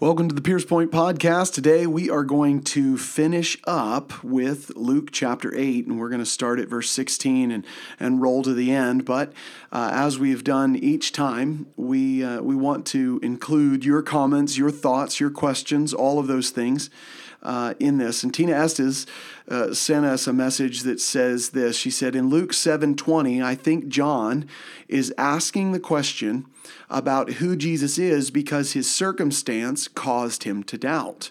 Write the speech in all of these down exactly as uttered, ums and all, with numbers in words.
Welcome to the Pierce Point Podcast. Today we are going to finish up with Luke chapter eight, and we're going to start at verse sixteen and, and roll to the end. But uh, as we have done each time, we uh, we want to include your comments, your thoughts, your questions, all of those things uh, in this. And Tina Estes uh, sent us a message that says this. She said, in Luke seven twenty, I think John is asking the question about who Jesus is because his circumstance caused him to doubt.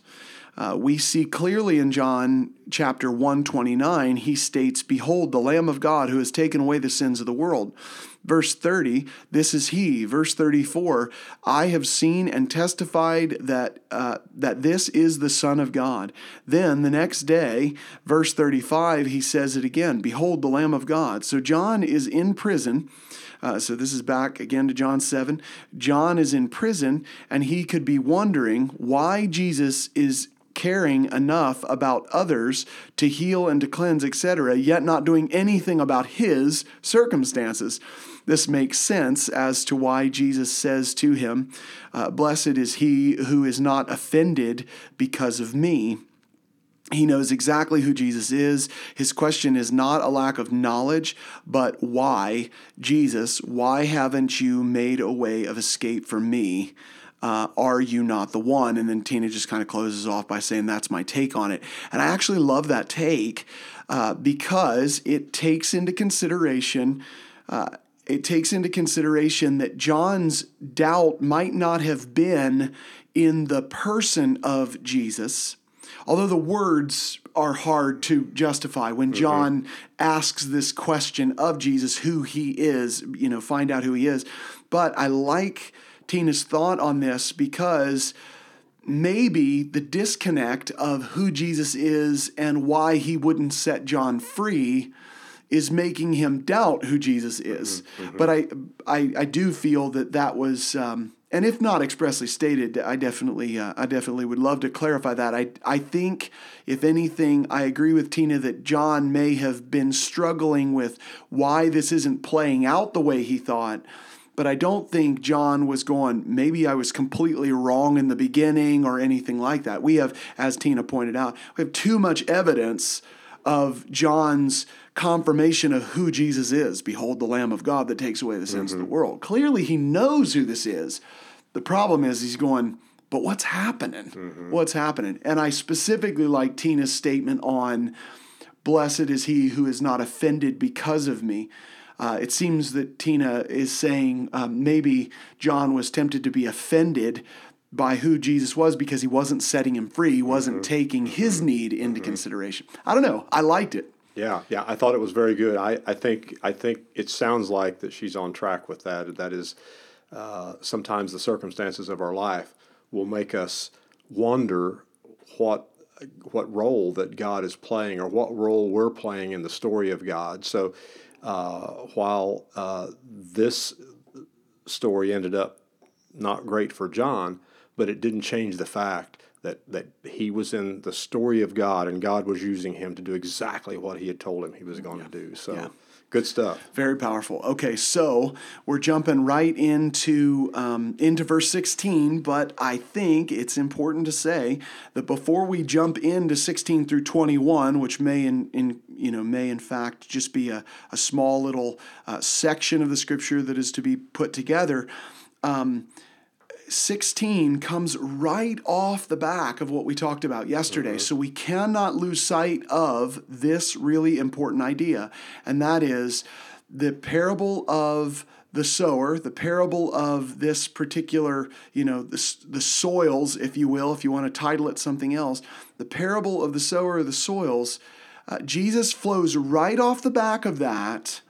Uh, we see clearly in John chapter one twenty-nine, he states, behold, the Lamb of God who has taken away the sins of the world. Verse thirty, this is he. Verse thirty-four, I have seen and testified that uh, that this is the Son of God. Then the next day, verse thirty-five, he says it again, behold, the Lamb of God. So John is in prison. Uh, so this is back again to John seven. John is in prison, and he could be wondering why Jesus is caring enough about others to heal and to cleanse, et cetera, yet not doing anything about his circumstances. This makes sense as to why Jesus says to him, uh, blessed is he who is not offended because of me. He knows exactly who Jesus is. His question is not a lack of knowledge, but why, Jesus, why haven't you made a way of escape for me? Uh, are you not the one? And then Tina just kind of closes off by saying, that's my take on it. And I actually love that take uh, because it takes into consideration uh, it takes into consideration that John's doubt might not have been in the person of Jesus, although the words are hard to justify. When John mm-hmm. asks this question of Jesus, who he is, you know, find out who he is. But I like Tina's thought on this because maybe the disconnect of who Jesus is and why he wouldn't set John free is making him doubt who Jesus is. Mm-hmm. But I, I I do feel that that was... Um, And if not expressly stated, I definitely, uh, I definitely would love to clarify that. I, I think, if anything, I agree with Tina that John may have been struggling with why this isn't playing out the way he thought. But I don't think John was going, maybe I was completely wrong in the beginning or anything like that. We have, as Tina pointed out, we have too much evidence of John's confirmation of who Jesus is. Behold, the Lamb of God that takes away the sins mm-hmm. of the world. Clearly, he knows who this is. The problem is he's going, but what's happening? Mm-hmm. What's happening? And I specifically like Tina's statement on, blessed is he who is not offended because of me. Uh, it seems that Tina is saying um, maybe John was tempted to be offended by who Jesus was because he wasn't setting him free. He wasn't mm-hmm. taking his need into mm-hmm. consideration. I don't know. I liked it. Yeah, yeah. I thought it was very good. I, I think I think it sounds like that she's on track with that. That is, uh, sometimes the circumstances of our life will make us wonder what what role that God is playing or what role we're playing in the story of God. So uh, while uh, this story ended up not great for John, but it didn't change the fact that that he was in the story of God and God was using him to do exactly what he had told him he was going yeah. to do. So yeah. Good stuff. Very powerful. Okay, so we're jumping right into um, into verse sixteen, but I think it's important to say that before we jump into sixteen through twenty-one, which may in, in you know may in fact just be a, a small little uh, section of the scripture that is to be put together, um, sixteen comes right off the back of what we talked about yesterday. Mm-hmm. So we cannot lose sight of this really important idea, and that is the parable of the sower, the parable of this particular, you know, the, the soils, if you will, if you want to title it something else, the parable of the sower, the soils, uh, Jesus flows right off the back of that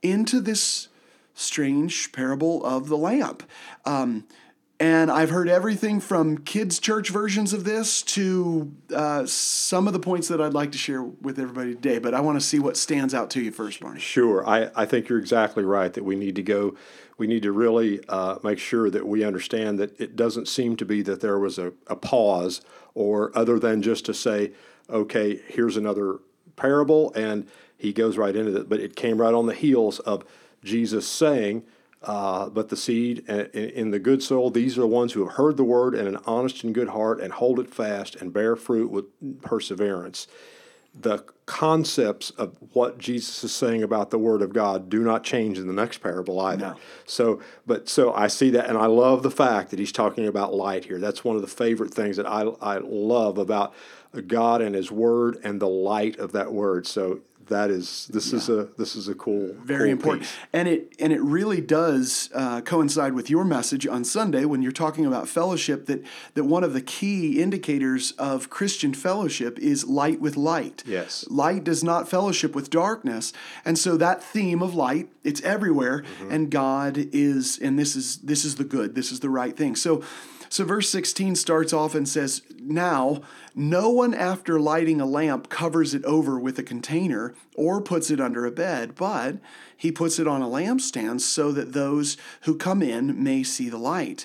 into this strange parable of the lamp. Um, And I've heard everything from kids' church versions of this to uh, some of the points that I'd like to share with everybody today, but I want to see what stands out to you first, Barney. Sure. I, I think you're exactly right that we need to go, we need to really uh, make sure that we understand that it doesn't seem to be that there was a, a pause or other than just to say, okay, here's another parable, and he goes right into it. But it came right on the heels of Jesus saying, Uh, but the seed in the good soil, these are the ones who have heard the word in an honest and good heart and hold it fast and bear fruit with perseverance. The concepts of what Jesus is saying about the Word of God do not change in the next parable either. No. So, but so I see that, and I love the fact that he's talking about light here. That's one of the favorite things that I I love about God and His Word and the light of that Word. So that is this yeah. is a this is a cool, very cool important, piece. and it and it really does uh, coincide with your message on Sunday when you're talking about fellowship. That that one of the key indicators of Christian fellowship is light with light. Yes, light does not fellowship with darkness, and so that theme of light, it's everywhere. Mm-hmm. And God is, and this is this is the good, this is the right thing. So. So verse sixteen starts off and says, "Now, no one after lighting a lamp covers it over with a container or puts it under a bed, but he puts it on a lampstand so that those who come in may see the light.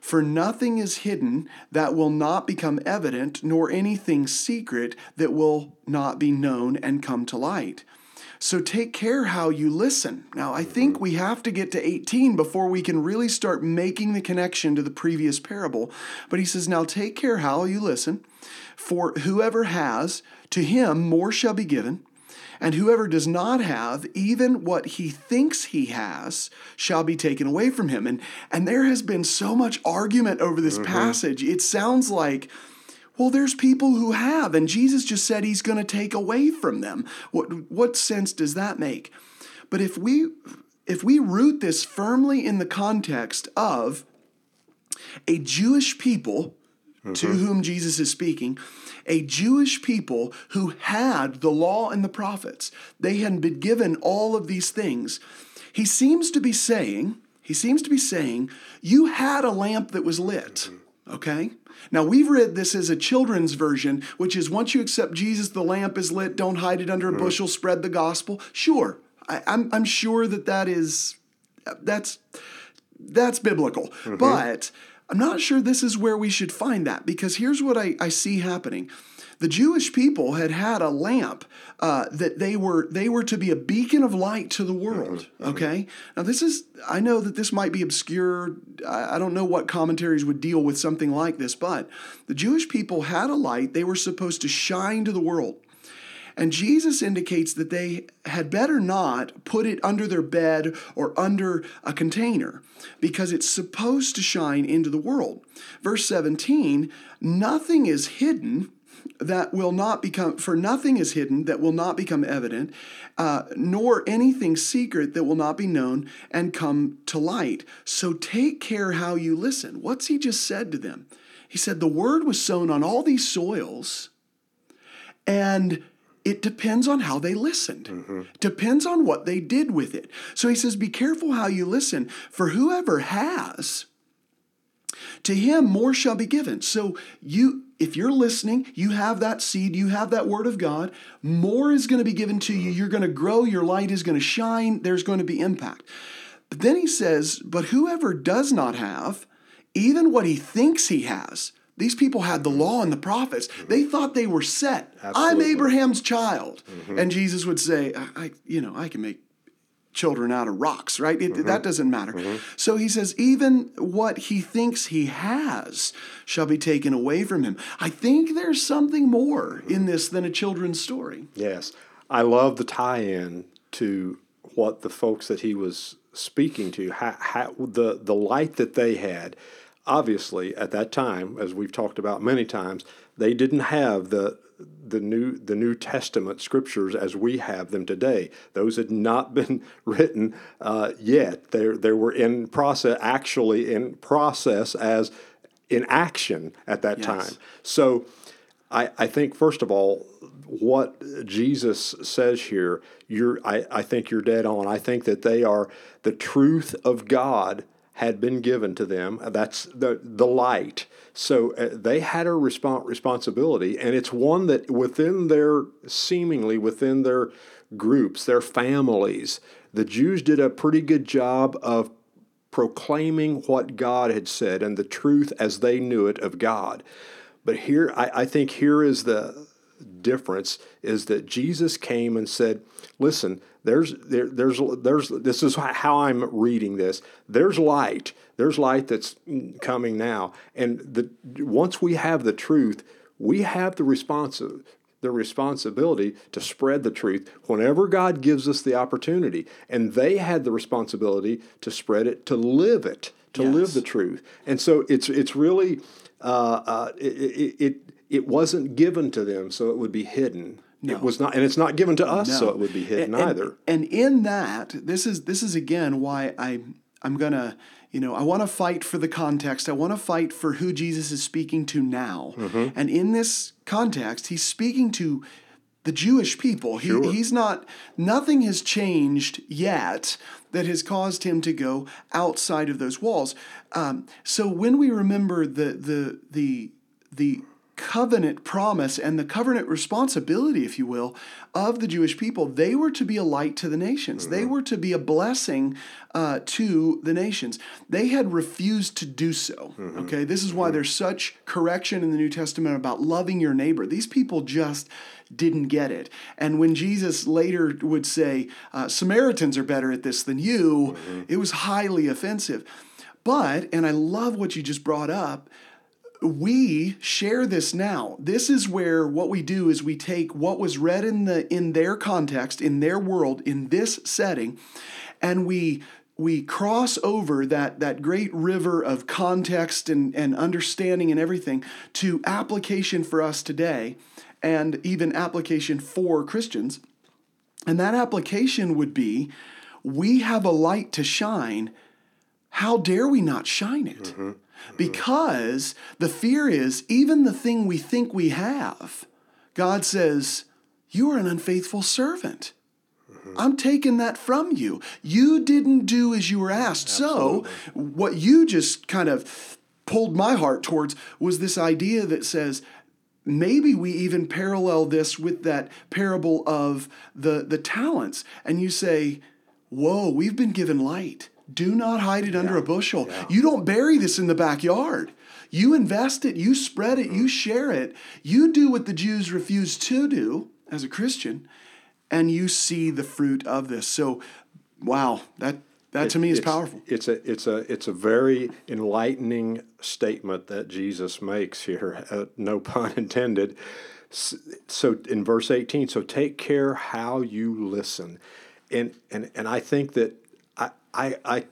For nothing is hidden that will not become evident, nor anything secret that will not be known and come to light. So take care how you listen." Now, I think we have to get to eighteen before we can really start making the connection to the previous parable. But he says, "Now take care how you listen, for whoever has, to him more shall be given, and whoever does not have, even what he thinks he has, shall be taken away from him." And, and there has been so much argument over this mm-hmm. passage. It sounds like, well, there's people who have, and Jesus just said he's going to take away from them. What what sense does that make? But if we if we root this firmly in the context of a Jewish people mm-hmm. to whom Jesus is speaking, a Jewish people who had the law and the prophets, they had been given all of these things. He seems to be saying, he seems to be saying, you had a lamp that was lit, mm-hmm. okay? Now, we've read this as a children's version, which is once you accept Jesus, the lamp is lit, don't hide it under a mm-hmm. bushel, spread the gospel. Sure, I, I'm, I'm sure that that is, that's, that's biblical. Mm-hmm. But I'm not sure this is where we should find that, because here's what I, I see happening. The Jewish people had had a lamp uh, that they were they were to be a beacon of light to the world, okay? Now this is, I know that this might be obscure. I, I don't know what commentaries would deal with something like this, but the Jewish people had a light they were supposed to shine to the world. And Jesus indicates that they had better not put it under their bed or under a container, because it's supposed to shine into the world. Verse seventeen, nothing is hidden that will not become, for nothing is hidden that will not become evident, uh, nor anything secret that will not be known and come to light. So take care how you listen. What's he just said to them? He said, the word was sown on all these soils, and it depends on how they listened. Mm-hmm. Depends on what they did with it. So he says, be careful how you listen, for whoever has, to him more shall be given. So you... if you're listening, you have that seed, you have that word of God, more is going to be given to you. You're going to grow, your light is going to shine, there's going to be impact. But then he says, but whoever does not have, even what he thinks he has, these people had the law and the prophets. Mm-hmm. They thought they were set. Absolutely. I'm Abraham's child. Mm-hmm. And Jesus would say, I, I, you know, I can make children out of rocks, right? It, mm-hmm. that doesn't matter. Mm-hmm. So he says, even what he thinks he has shall be taken away from him. I think there's something more mm-hmm. in this than a children's story. Yes. I love the tie-in to what the folks that he was speaking to, how, how, the, the light that they had. Obviously, at that time, as we've talked about many times, they didn't have the the new the New Testament scriptures as we have them today. Those had not been written uh, yet. They they were in process, actually in process as in action at that yes. time. So, I I think first of all, what Jesus says here, you're I I think you're dead on. I think that they are the truth of God had been given to them. That's the the light. So uh, they had a respons- responsibility, and it's one that within their, seemingly within their groups, their families, the Jews did a pretty good job of proclaiming what God had said and the truth as they knew it of God. But here, I, I think here is the difference is that Jesus came and said, listen, there's, there, there's, there's, this is how I'm reading this. There's light. There's light that's coming now. And the, once we have the truth, we have the response, the responsibility to spread the truth whenever God gives us the opportunity. And they had the responsibility to spread it, to live it, to yes. live the truth. And so it's, it's really, uh, uh, it, it, it It wasn't given to them, so it would be hidden. No. It was not, and it's not given to us, no. so it would be hidden and, either. And in that, this is this is again why I I'm gonna you know I want to fight for the context. I want to fight for who Jesus is speaking to now. Mm-hmm. And in this context, he's speaking to the Jewish people. Sure. He, he's not. Nothing has changed yet that has caused him to go outside of those walls. Um, so when we remember the the the the covenant promise and the covenant responsibility, if you will, of the Jewish people, they were to be a light to the nations. Mm-hmm. They were to be a blessing uh, to the nations. They had refused to do so. Mm-hmm. Okay, this is why mm-hmm. there's such correction in the New Testament about loving your neighbor. These people just didn't get it. And when Jesus later would say, uh, Samaritans are better at this than you, mm-hmm. it was highly offensive. But, and I love what you just brought up, we share this now. This is where what we do is we take what was read in the in their context, in their world, in this setting, and we we cross over that that great river of context and, and understanding and everything to application for us today, and even application for Christians. And that application would be, we have a light to shine. How dare we not shine it? Mm-hmm. Because the fear is, even the thing we think we have, God says, you are an unfaithful servant. Mm-hmm. I'm taking that from you. You didn't do as you were asked. Absolutely. So what you just kind of pulled my heart towards was this idea that says, maybe we even parallel this with that parable of the, the talents. And you say, whoa, we've been given light. Do not hide it yeah. under a bushel. Yeah. You don't bury this in the backyard. You invest it, you spread it, mm-hmm. you share it. You do what the Jews refuse to do as a Christian, and you see the fruit of this. So, wow, that that it, to me is it's, powerful. It's a it's a it's a very enlightening statement that Jesus makes here, uh, no pun intended. So in verse eighteen, so take care how you listen. And and and I think that I, I,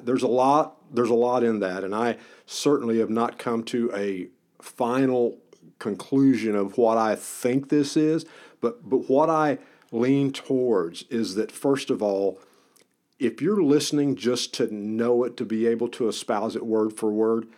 there's a lot, there's a lot in that, and I certainly have not come to a final conclusion of what I think this is, but, but what I lean towards is that, first of all, if you're listening just to know it, to be able to espouse it word for word,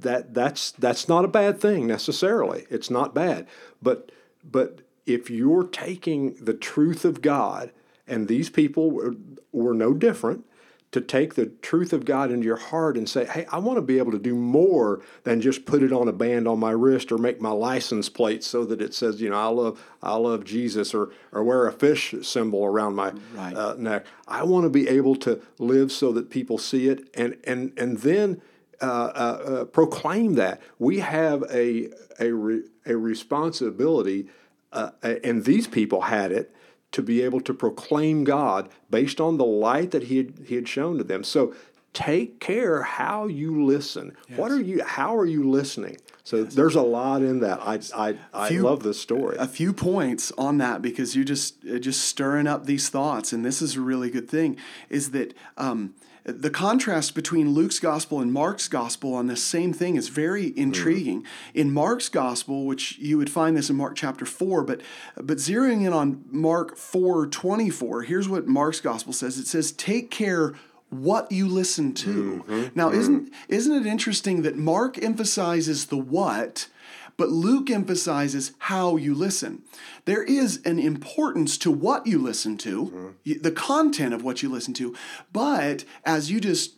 that that's that's not a bad thing necessarily. It's not bad, but but if you're taking the truth of God, and these people were, were no different, to take the truth of God into your heart and say, hey, I want to be able to do more than just put it on a band on my wrist or make my license plate so that it says, you know, I love I love Jesus, or or wear a fish symbol around my right. uh, neck. I want to be able to live so that people see it and and and then uh, uh, uh, proclaim that. We have a a re, a responsibility, uh, and these people had it, to be able to proclaim God based on the light that he had, he had shown to them. So take care how you listen. Yes. What are you? How are you listening? So yes. there's a lot in that. I I, I few, love this story. A few points on that, because you just just stirring up these thoughts, and this is a really good thing. Is that um, the contrast between Luke's gospel and Mark's gospel on this same thing is very intriguing. Mm-hmm. In Mark's gospel, which you would find this in Mark chapter four, but but zeroing in on Mark four twenty-four, here's what Mark's gospel says. It says, take care what you listen to. Mm-hmm. Now, mm-hmm. isn't isn't it interesting that Mark emphasizes the what, but Luke emphasizes how you listen. There is an importance to what you listen to, mm-hmm. the content of what you listen to, but as you just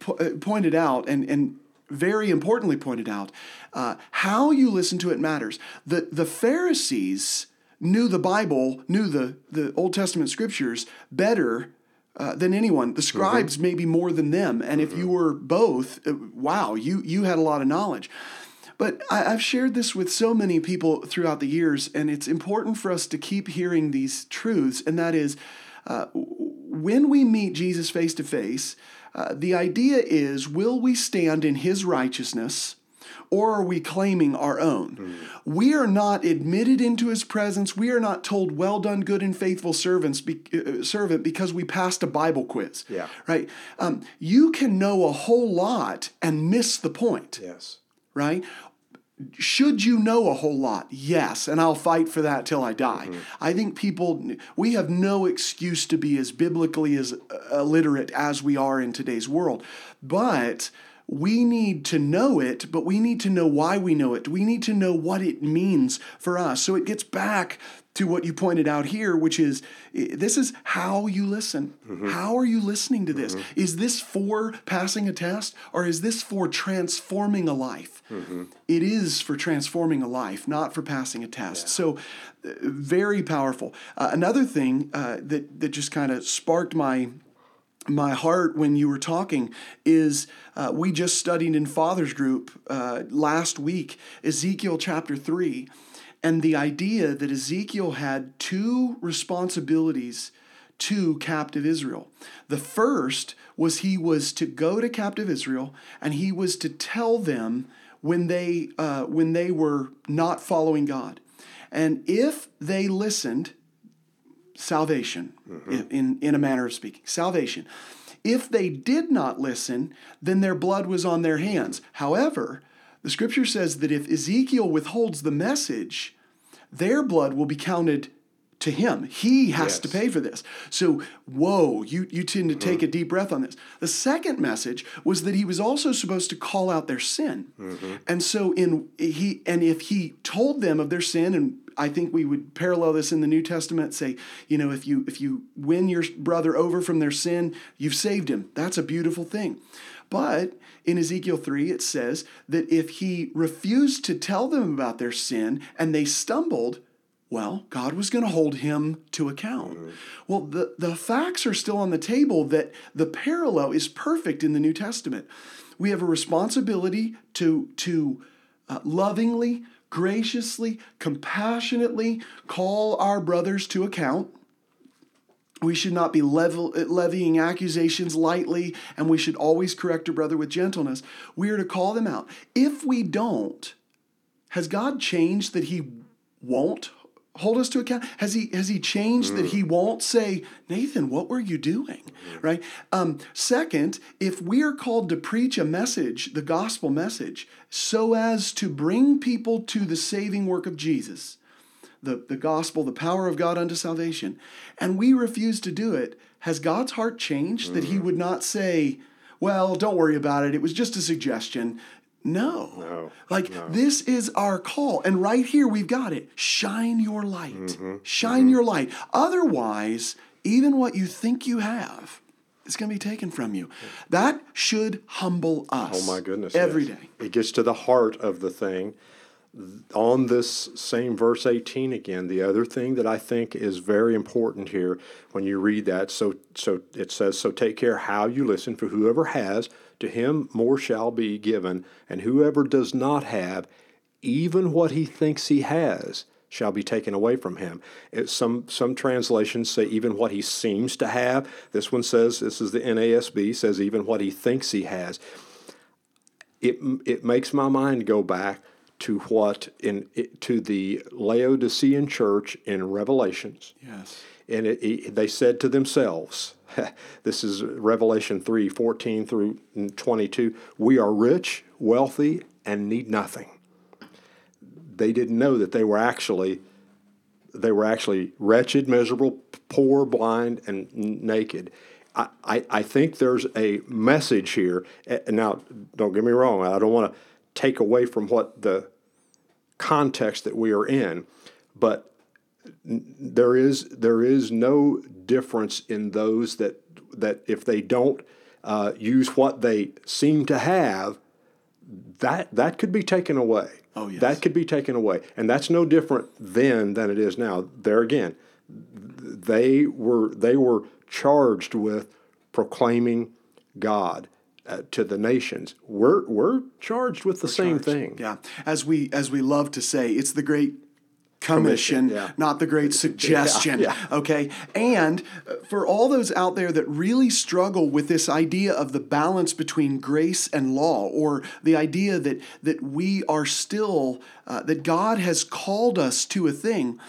po- pointed out, and, and very importantly pointed out, uh, how you listen to it matters. The, the Pharisees knew the Bible, knew the, the Old Testament scriptures better Uh, than anyone. The scribes mm-hmm. maybe more than them. And mm-hmm. if you were both, wow, you you had a lot of knowledge. But I, I've shared this with so many people throughout the years, and it's important for us to keep hearing these truths, and that is, uh, when we meet Jesus face to face, the idea is, will we stand in his righteousness, or are we claiming our own? Mm-hmm. We are not admitted into his presence. We are not told, well done, good and faithful servants, be, uh, servant, because we passed a Bible quiz. Yeah. Right? Um, you can know a whole lot and miss the point. Yes. Right? Should you know a whole lot? Yes, and I'll fight for that till I die. Mm-hmm. I think people, we have no excuse to be as biblically as illiterate as we are in today's world. But we need to know it, but we need to know why we know it. We need to know what it means for us. So it gets back to what you pointed out here, which is, this is how you listen. Mm-hmm. How are you listening to this? Mm-hmm. Is this for passing a test, or is this for transforming a life? Mm-hmm. It is for transforming a life, not for passing a test. Yeah. So uh, very powerful. Uh, another thing uh, that, that just kind of sparked my my heart when you were talking is uh, we just studied in Father's Group uh, last week, Ezekiel chapter three, and the idea that Ezekiel had two responsibilities to captive Israel. The first was he was to go to captive Israel, and he was to tell them when they uh, when they were not following God. And if they listened, salvation, mm-hmm. in, in, in a manner of speaking, salvation. If they did not listen, then their blood was on their hands. However, the scripture says that if Ezekiel withholds the message, their blood will be counted to him. He has yes. to pay for this. So, whoa, you, you tend to mm-hmm. take a deep breath on this. The second message was that he was also supposed to call out their sin. Mm-hmm. And so in he and if he told them of their sin, and I think we would parallel this in the New Testament, say, you know, if you if you win your brother over from their sin, you've saved him. That's a beautiful thing. But in Ezekiel three, it says that if he refused to tell them about their sin and they stumbled, well, God was going to hold him to account. Mm-hmm. Well, the, the facts are still on the table that the parallel is perfect in the New Testament. We have a responsibility to, to uh, lovingly, graciously, compassionately call our brothers to account. We should not be level, levying accusations lightly, and we should always correct a brother with gentleness. We are to call them out. If we don't, has God changed that he won't hold us to account? Has he has he changed mm. that he won't say, Nathan, what were you doing? Mm. Right? Um, second, if we are called to preach a message, the gospel message, so as to bring people to the saving work of Jesus, the, the gospel, the power of God unto salvation, and we refuse to do it, has God's heart changed mm. that he would not say, well, don't worry about it, it was just a suggestion? No. no. Like, no. This is our call. And right here, we've got it. Shine your light. Mm-hmm. Shine mm-hmm. your light. Otherwise, even what you think you have is going to be taken from you. That should humble us. Oh, my goodness. Every yes. day. It gets to the heart of the thing. On this same verse eighteen again, the other thing that I think is very important here when you read that, so so it says, so take care how you listen, for whoever has, to him more shall be given, and whoever does not have, even what he thinks he has, shall be taken away from him. It, some some translations say even what he seems to have. This one says, this is the N A S B, says even what he thinks he has. It it makes my mind go back to what in to the Laodicean church in Revelations. Yes. And it, it, they said to themselves, this is Revelation three fourteen through twenty-two, we are rich, wealthy, and need nothing. They didn't know that they were actually they were actually wretched, miserable, poor, blind, and naked. I, I, I think there's a message here. Now, don't get me wrong. I don't want to take away from what the context that we are in, but There is there is no difference in those that that if they don't uh, use what they seem to have, that that could be taken away. Oh yes, that could be taken away, and that's no different then than it is now. There again, they were they were charged with proclaiming God. uh, to the nations, we're we're charged with the we're same charged. thing. Yeah, as we as we love to say, it's the great commission, commission yeah. not the great suggestion. Yeah, yeah. Okay, and for all those out there that really struggle with this idea of the balance between grace and law, or the idea that that we are still uh, that God has called us to a thing.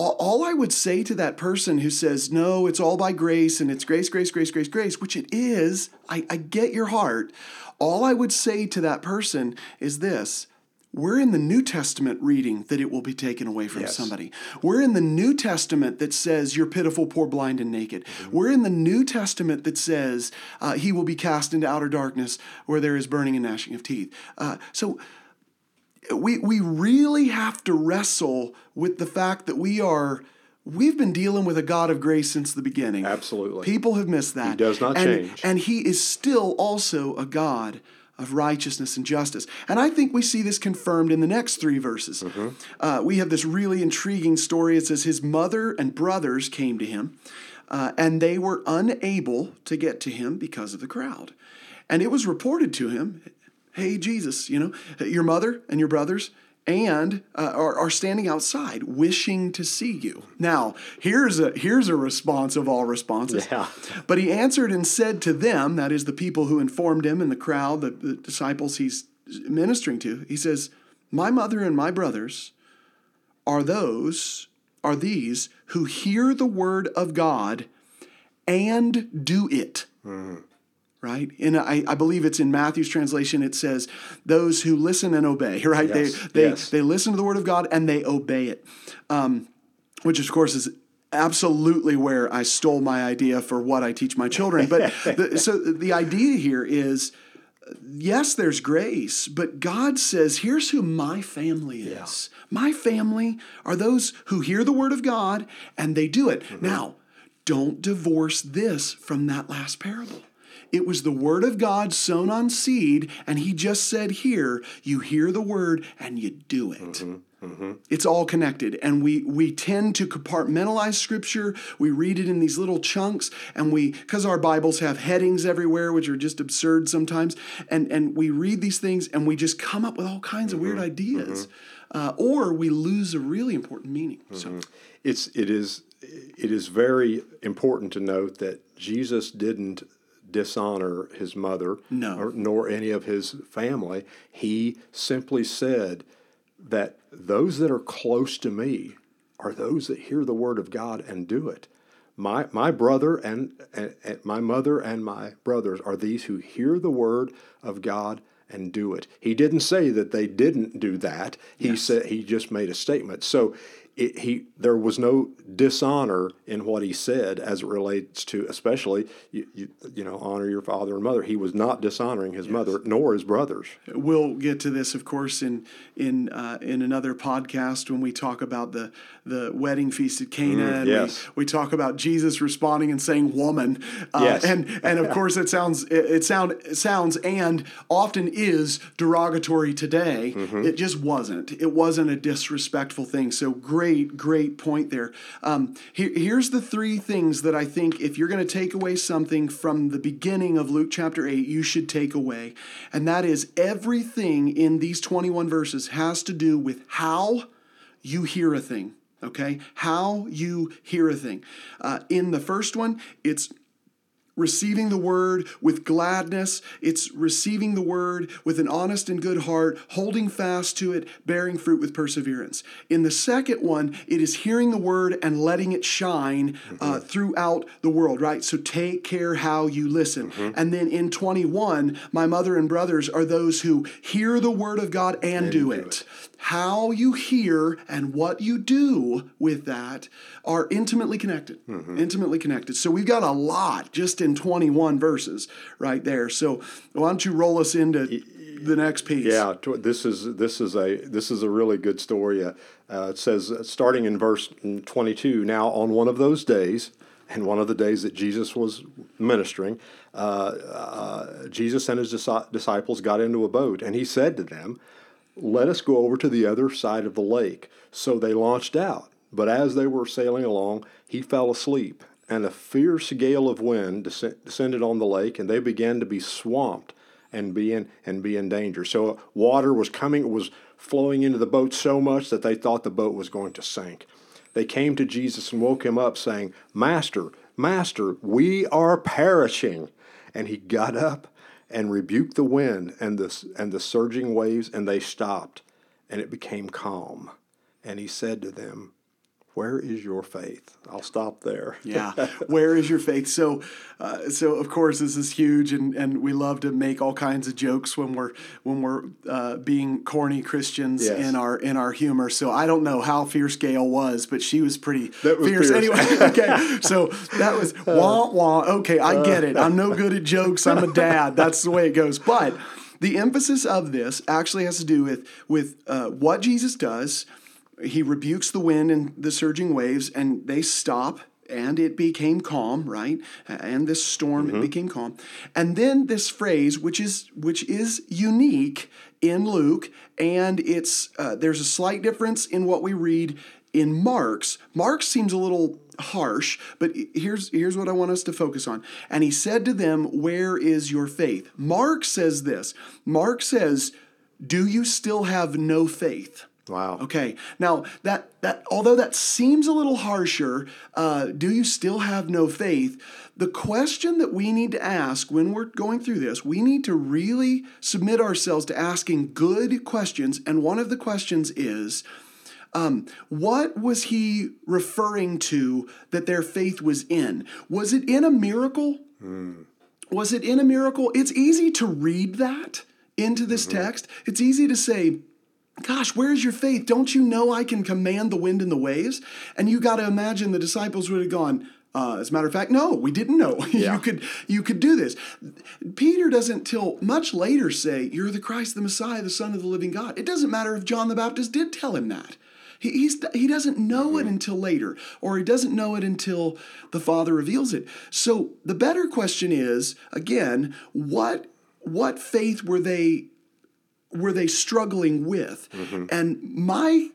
All I would say to that person who says, no, it's all by grace and it's grace, grace, grace, grace, grace, which it is, I, I get your heart. All I would say to that person is this. We're in the New Testament reading that it will be taken away from yes. somebody. We're in the New Testament that says you're pitiful, poor, blind, and naked. Mm-hmm. We're in the New Testament that says uh, he will be cast into outer darkness where there is burning and gnashing of teeth. Uh, so We we really have to wrestle with the fact that we are, we've been dealing with a God of grace since the beginning. Absolutely. People have missed that. He does not and, change. And he is still also a God of righteousness and justice. And I think we see this confirmed in the next three verses. Mm-hmm. Uh, we have this really intriguing story. It says his mother and brothers came to him, uh, and they were unable to get to him because of the crowd. And it was reported to him, hey, Jesus, you know, your mother and your brothers and uh, are, are standing outside wishing to see you. Now, here's a here's a response of all responses. Yeah. But he answered and said to them, that is the people who informed him and the crowd, the, the disciples he's ministering to, he says, my mother and my brothers are those, are these who hear the word of God and do it. Mm-hmm. Right? And I, I believe it's in Matthew's translation, it says, those who listen and obey, right? Yes, they they, yes. they listen to the word of God and they obey it, um, which, of course, is absolutely where I stole my idea for what I teach my children. But the, so the idea here is, yes, there's grace, but God says, here's who my family is. Yeah. My family are those who hear the word of God and they do it. Mm-hmm. Now, don't divorce this from that last parable. It was the word of God sown on seed, and he just said here, you hear the word and you do it. Mm-hmm. Mm-hmm. It's all connected, and we we tend to compartmentalize Scripture. We read it in these little chunks, and we, because our Bibles have headings everywhere, which are just absurd sometimes, and, and we read these things, and we just come up with all kinds mm-hmm. of weird ideas, mm-hmm. uh, or we lose a really important meaning. Mm-hmm. So it's it is it is very important to note that Jesus didn't dishonor his mother, no. or, nor any of his family. He simply said that those that are close to me are those that hear the word of God and do it. My my brother and, and, and my mother and my brothers are these who hear the word of God and do it. He didn't say that they didn't do that. He yes. said he just made a statement. So it, he there was no dishonor in what he said as it relates to, especially you you, you know, honor your father and mother. He was not dishonoring his yes. mother nor his brothers. We'll get to this, of course, in in uh, in another podcast when we talk about the the wedding feast at Cana. Mm, and yes. we, we talk about Jesus responding and saying, "Woman," uh, yes. and and of course it sounds it, it sound it sounds and often is derogatory today. Mm-hmm. It just wasn't. It wasn't a disrespectful thing. So great, great point there. Um, here, here's the three things that I think if you're going to take away something from the beginning of Luke chapter eight, you should take away. And that is everything in these twenty-one verses has to do with how you hear a thing. Okay? How you hear a thing. Uh, in the first one, it's receiving the word with gladness. It's receiving the word with an honest and good heart, holding fast to it, bearing fruit with perseverance. In the second one, it is hearing the word and letting it shine mm-hmm. uh, throughout the world, right? So take care how you listen. Mm-hmm. And then in twenty-one, my mother and brothers are those who hear the word of God and, and do, do it. it. How you hear and what you do with that are intimately connected, mm-hmm. intimately connected. So we've got a lot just in twenty-one verses right there. So why don't you roll us into the next piece? Yeah, this is this is a this is a really good story. Uh, uh, it says, starting in verse twenty-two, now on one of those days, and one of the days that Jesus was ministering, uh, uh, Jesus and his disciples got into a boat, and he said to them, let us go over to the other side of the lake. So they launched out, but as they were sailing along, he fell asleep. And a fierce gale of wind descended on the lake, and they began to be swamped and be in and be in danger. So water was coming, was flowing into the boat so much that they thought the boat was going to sink. They came to Jesus and woke him up, saying, "Master, Master, we are perishing." And he got up and rebuked the wind and the, and the surging waves, and they stopped, and it became calm. And he said to them, "Where is your faith?" I'll stop there. Yeah. Where is your faith? So, uh, so of course, this is huge, and, and we love to make all kinds of jokes when we're when we're uh, being corny Christians yes. in our in our humor. So I don't know how fierce Gail was, but she was pretty was fierce. fierce anyway. Okay, so that was wah wah. Okay, I get it. I'm no good at jokes. I'm a dad. That's the way it goes. But the emphasis of this actually has to do with with uh, what Jesus does. He rebukes the wind and the surging waves, and they stop, and it became calm, right? And this storm, mm-hmm. it became calm. And then this phrase, which is which is unique in Luke, and it's uh, there's a slight difference in what we read in Mark's. Mark seems a little harsh, but here's here's what I want us to focus on. And he said to them, "Where is your faith?" Mark says this. Mark says, "Do you still have no faith?" Wow. Okay. Now, that that although that seems a little harsher, uh, do you still have no faith? The question that we need to ask when we're going through this, we need to really submit ourselves to asking good questions. And one of the questions is, um, what was he referring to that their faith was in? Was it in a miracle? Mm. Was it in a miracle? It's easy to read that into this mm-hmm. text. It's easy to say, "Gosh, where is your faith? Don't you know I can command the wind and the waves?" And you got to imagine the disciples would have gone, uh, as a matter of fact, "No, we didn't know." Yeah. you could you could do this. Peter doesn't till much later say, "You're the Christ, the Messiah, the Son of the living God." It doesn't matter if John the Baptist did tell him that. He he's, he doesn't know mm-hmm. it until later, or he doesn't know it until the Father reveals it. So the better question is, again, what what faith were they were they struggling with? Mm-hmm. And my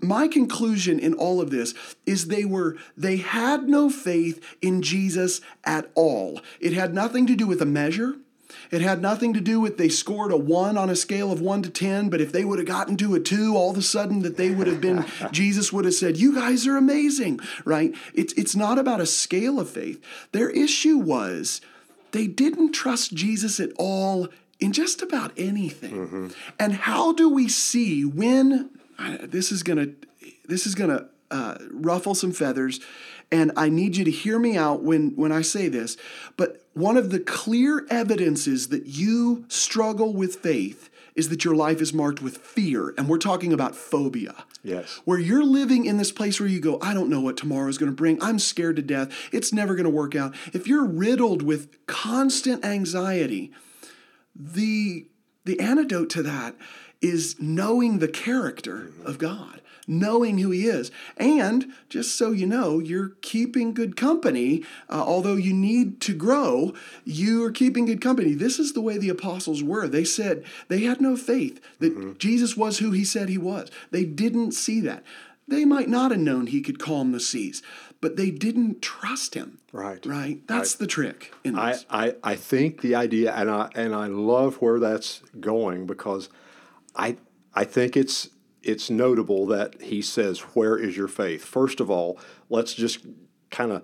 my conclusion in all of this is they were they had no faith in Jesus at all. It had nothing to do with a measure. It had nothing to do with they scored a one on a scale of one to ten, but if they would have gotten to a two, all of a sudden that they would have been, Jesus would have said, "You guys are amazing," right? It's it's not about a scale of faith. Their issue was they didn't trust Jesus at all in just about anything. Mm-hmm. And how do we see when uh, this is gonna this is gonna uh, ruffle some feathers? And I need you to hear me out when when I say this. But one of the clear evidences that you struggle with faith is that your life is marked with fear, and we're talking about phobia. Yes. Where you're living in this place where you go, "I don't know what tomorrow is going to bring. I'm scared to death. It's never going to work out." If you're riddled with constant anxiety, The the antidote to that is knowing the character of God, knowing who he is. And just so you know, you're keeping good company. Uh, although you need to grow, you are keeping good company. This is the way the apostles were. They said they had no faith that mm-hmm. Jesus was who he said he was. They didn't see that. They might not have known he could calm the seas, but they didn't trust him. Right. Right. That's right. The trick in this. I, I, I think the idea, and I and I love where that's going, because I I think it's it's notable that he says, "Where is your faith?" First of all, let's just kind of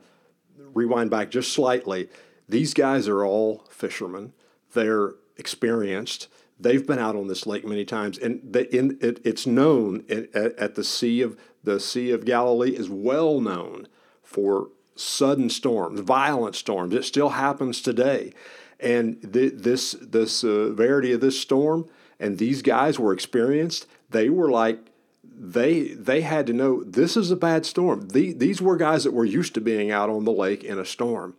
rewind back just slightly. These guys are all fishermen. They're experienced. They've been out on this lake many times, and the, in, it, it's known at, at the Sea of the Sea of Galilee is well known for sudden storms, violent storms. It still happens today, and th- this the severity of this storm, and these guys were experienced. They were like they they had to know this is a bad storm. The, these were guys that were used to being out on the lake in a storm.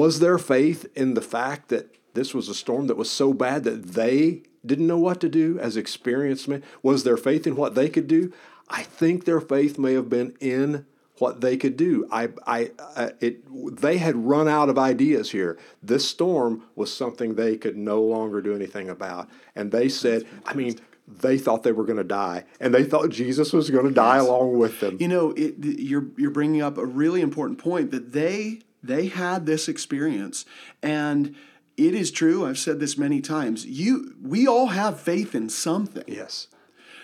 Was there faith in the fact that this was a storm that was so bad that they didn't know what to do as experienced men? Was their faith in what they could do? I think their faith may have been in what they could do. I, I, I it, they had run out of ideas here. This storm was something they could no longer do anything about. And they said, I mean, they thought they were going to die, and they thought Jesus was going to die yes. along with them. You know, it, you're you're bringing up a really important point that they they had this experience, and it is true, I've said this many times, you we all have faith in something. Yes.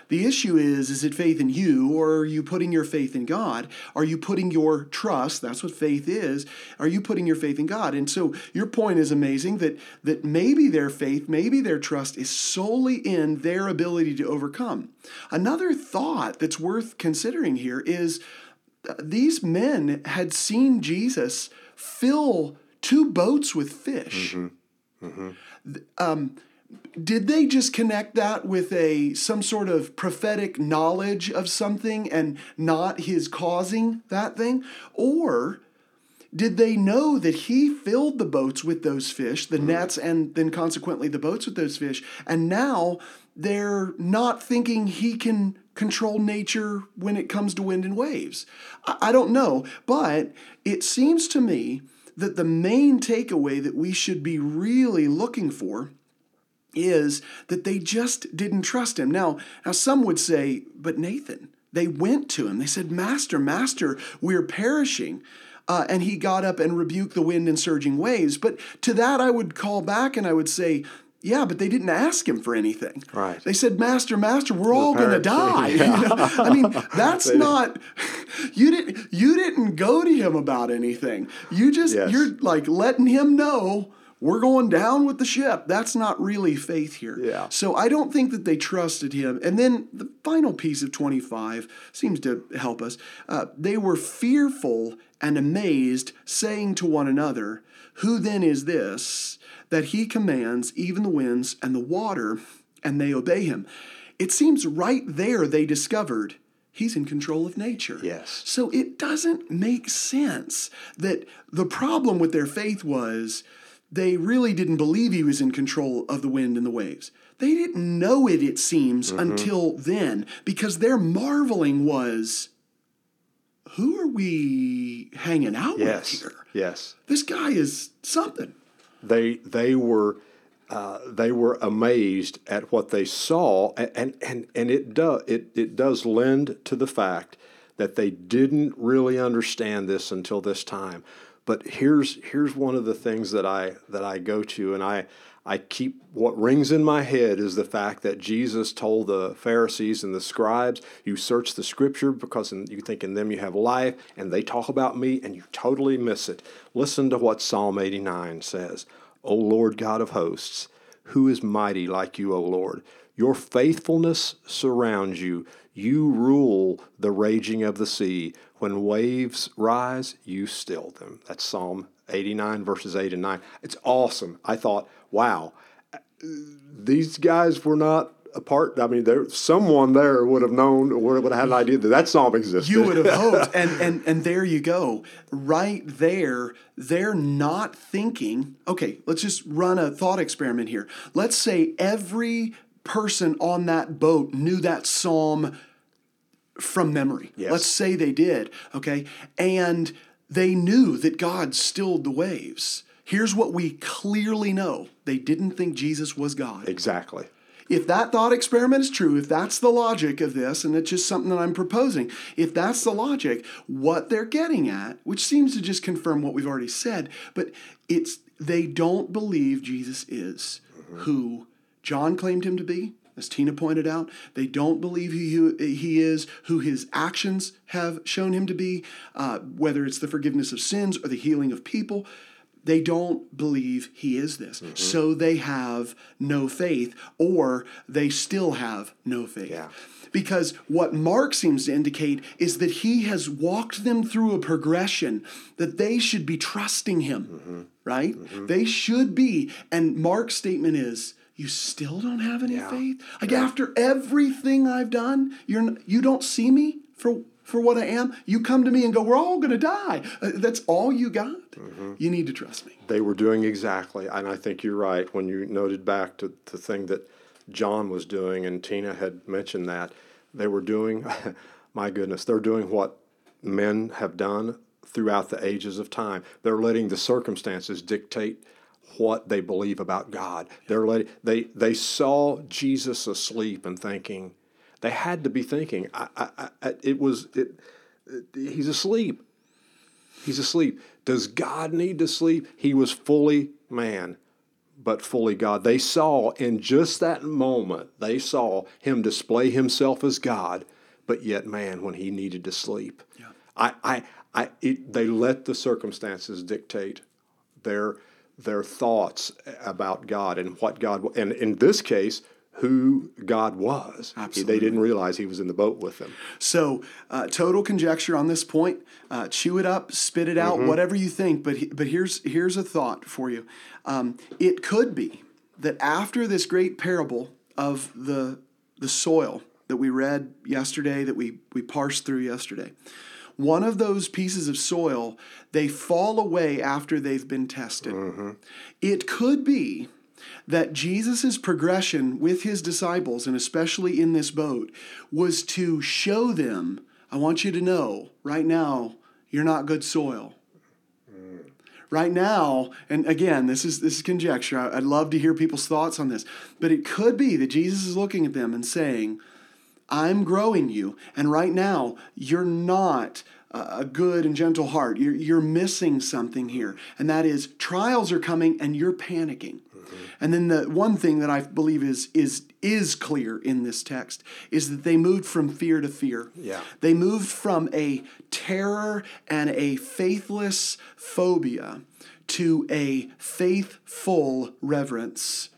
The issue is, is it faith in you, or are you putting your faith in God? Are you putting your trust? That's what faith is. Are you putting your faith in God? And so your point is amazing that that maybe their faith, maybe their trust is solely in their ability to overcome. Another thought that's worth considering here is uh, these men had seen Jesus fill two boats with fish. Mm-hmm. Mm-hmm. Um, Did they just connect that with a some sort of prophetic knowledge of something and not his causing that thing? Or did they know that he filled the boats with those fish, the mm. nets, and then consequently the boats with those fish, and now they're not thinking he can control nature when it comes to wind and waves? I, I don't know, but it seems to me that the main takeaway that we should be really looking for is that they just didn't trust him. Now, now, some would say, but Nathan, they went to him. They said, Master, Master, we're perishing. Uh, and he got up and rebuked the wind and surging waves. But to that, I would call back and I would say, yeah, but they didn't ask him for anything. Right. They said, Master, Master, we're, we're all going to die. Yeah. You know? I mean, that's not, you didn't, you didn't go to him about anything. You just, yes. you're like letting him know, we're going down with the ship. That's not really faith here. Yeah. So I don't think that they trusted him. And then the final piece of twenty-five seems to help us. Uh, they were fearful and amazed, saying to one another, "Who then is this, that he commands even the winds and the water, and they obey him?" It seems right there they discovered he's in control of nature. Yes. So it doesn't make sense that the problem with their faith was they really didn't believe he was in control of the wind and the waves. They didn't know it, it seems, mm-hmm. until then, because their marveling was, who are we hanging out yes. with here? Yes. This guy is something. They they were uh, they were amazed at what they saw, and and, and, and it does it, it does lend to the fact that they didn't really understand this until this time. But here's here's one of the things that I that I go to, and I I keep what rings in my head is the fact that Jesus told the Pharisees and the scribes, "You search the Scripture because in, you think in them you have life, and they talk about me, and you totally miss it." Listen to what Psalm eighty-nine says: "O Lord God of hosts, who is mighty like you, O Lord? Your faithfulness surrounds you. You rule the raging of the sea. When waves rise, you still them." That's Psalm eighty-nine, verses eight and nine. It's awesome. I thought, wow, these guys were not apart. I mean, there someone there would have known, or would have had an idea that that psalm existed. You would have hoped. And, and, and there you go. Right there, they're not thinking, okay, let's just run a thought experiment here. Let's say every person on that boat knew that psalm from memory. Yes. Let's say they did, okay? And they knew that God stilled the waves. Here's what we clearly know. They didn't think Jesus was God. Exactly. If that thought experiment is true, if that's the logic of this, and it's just something that I'm proposing, if that's the logic, what they're getting at, which seems to just confirm what we've already said, but it's they don't believe Jesus is mm-hmm. who John claimed him to be, as Tina pointed out. They don't believe who he is, who his actions have shown him to be, uh, whether it's the forgiveness of sins or the healing of people. They don't believe he is this. Mm-hmm. So they have no faith, or they still have no faith. Yeah. Because what Mark seems to indicate is that he has walked them through a progression that they should be trusting him, mm-hmm. right? Mm-hmm. They should be. And Mark's statement is, you still don't have any yeah, faith? Like yeah. after everything I've done, you're n- you don't see me for, for what I am? You come to me and go, we're all going to die. Uh, that's all you got? Mm-hmm. You need to trust me. They were doing exactly, and I think you're right, when you noted back to the thing that John was doing, and Tina had mentioned that, they were doing, my goodness, they're doing what men have done throughout the ages of time. They're letting the circumstances dictate what they believe about God. They're letting, they they saw Jesus asleep and thinking, they had to be thinking, I, I, I, it was, it, it, he's asleep. He's asleep. Does God need to sleep? He was fully man. but fully God. They saw in just that moment, they saw him display himself as God, but yet man when he needed to sleep. Yeah. I, I, I, it, they let the circumstances dictate their their thoughts about God and what God, and in this case, who God was. Absolutely. They didn't realize he was in the boat with them. So uh, total conjecture on this point. Uh, chew it up, spit it out, mm-hmm. whatever you think. But he, but here's here's a thought for you. Um, it could be that after this great parable of the the soil that we read yesterday, that we we parsed through yesterday, one of those pieces of soil, they fall away after they've been tested. Mm-hmm. It could be that Jesus' progression with his disciples, and especially in this boat, was to show them, I want you to know, right now, you're not good soil. Mm. Right now, and again, this is this is conjecture. I, I'd love to hear people's thoughts on this. But it could be that Jesus is looking at them and saying, I'm growing you, and right now, you're not a good and gentle heart. You're, you're missing something here, and that is trials are coming, and you're panicking. And then the one thing that I believe is is is clear in this text is that they moved from fear to fear. Yeah. They moved from a terror and a faithless phobia to a faithful reverence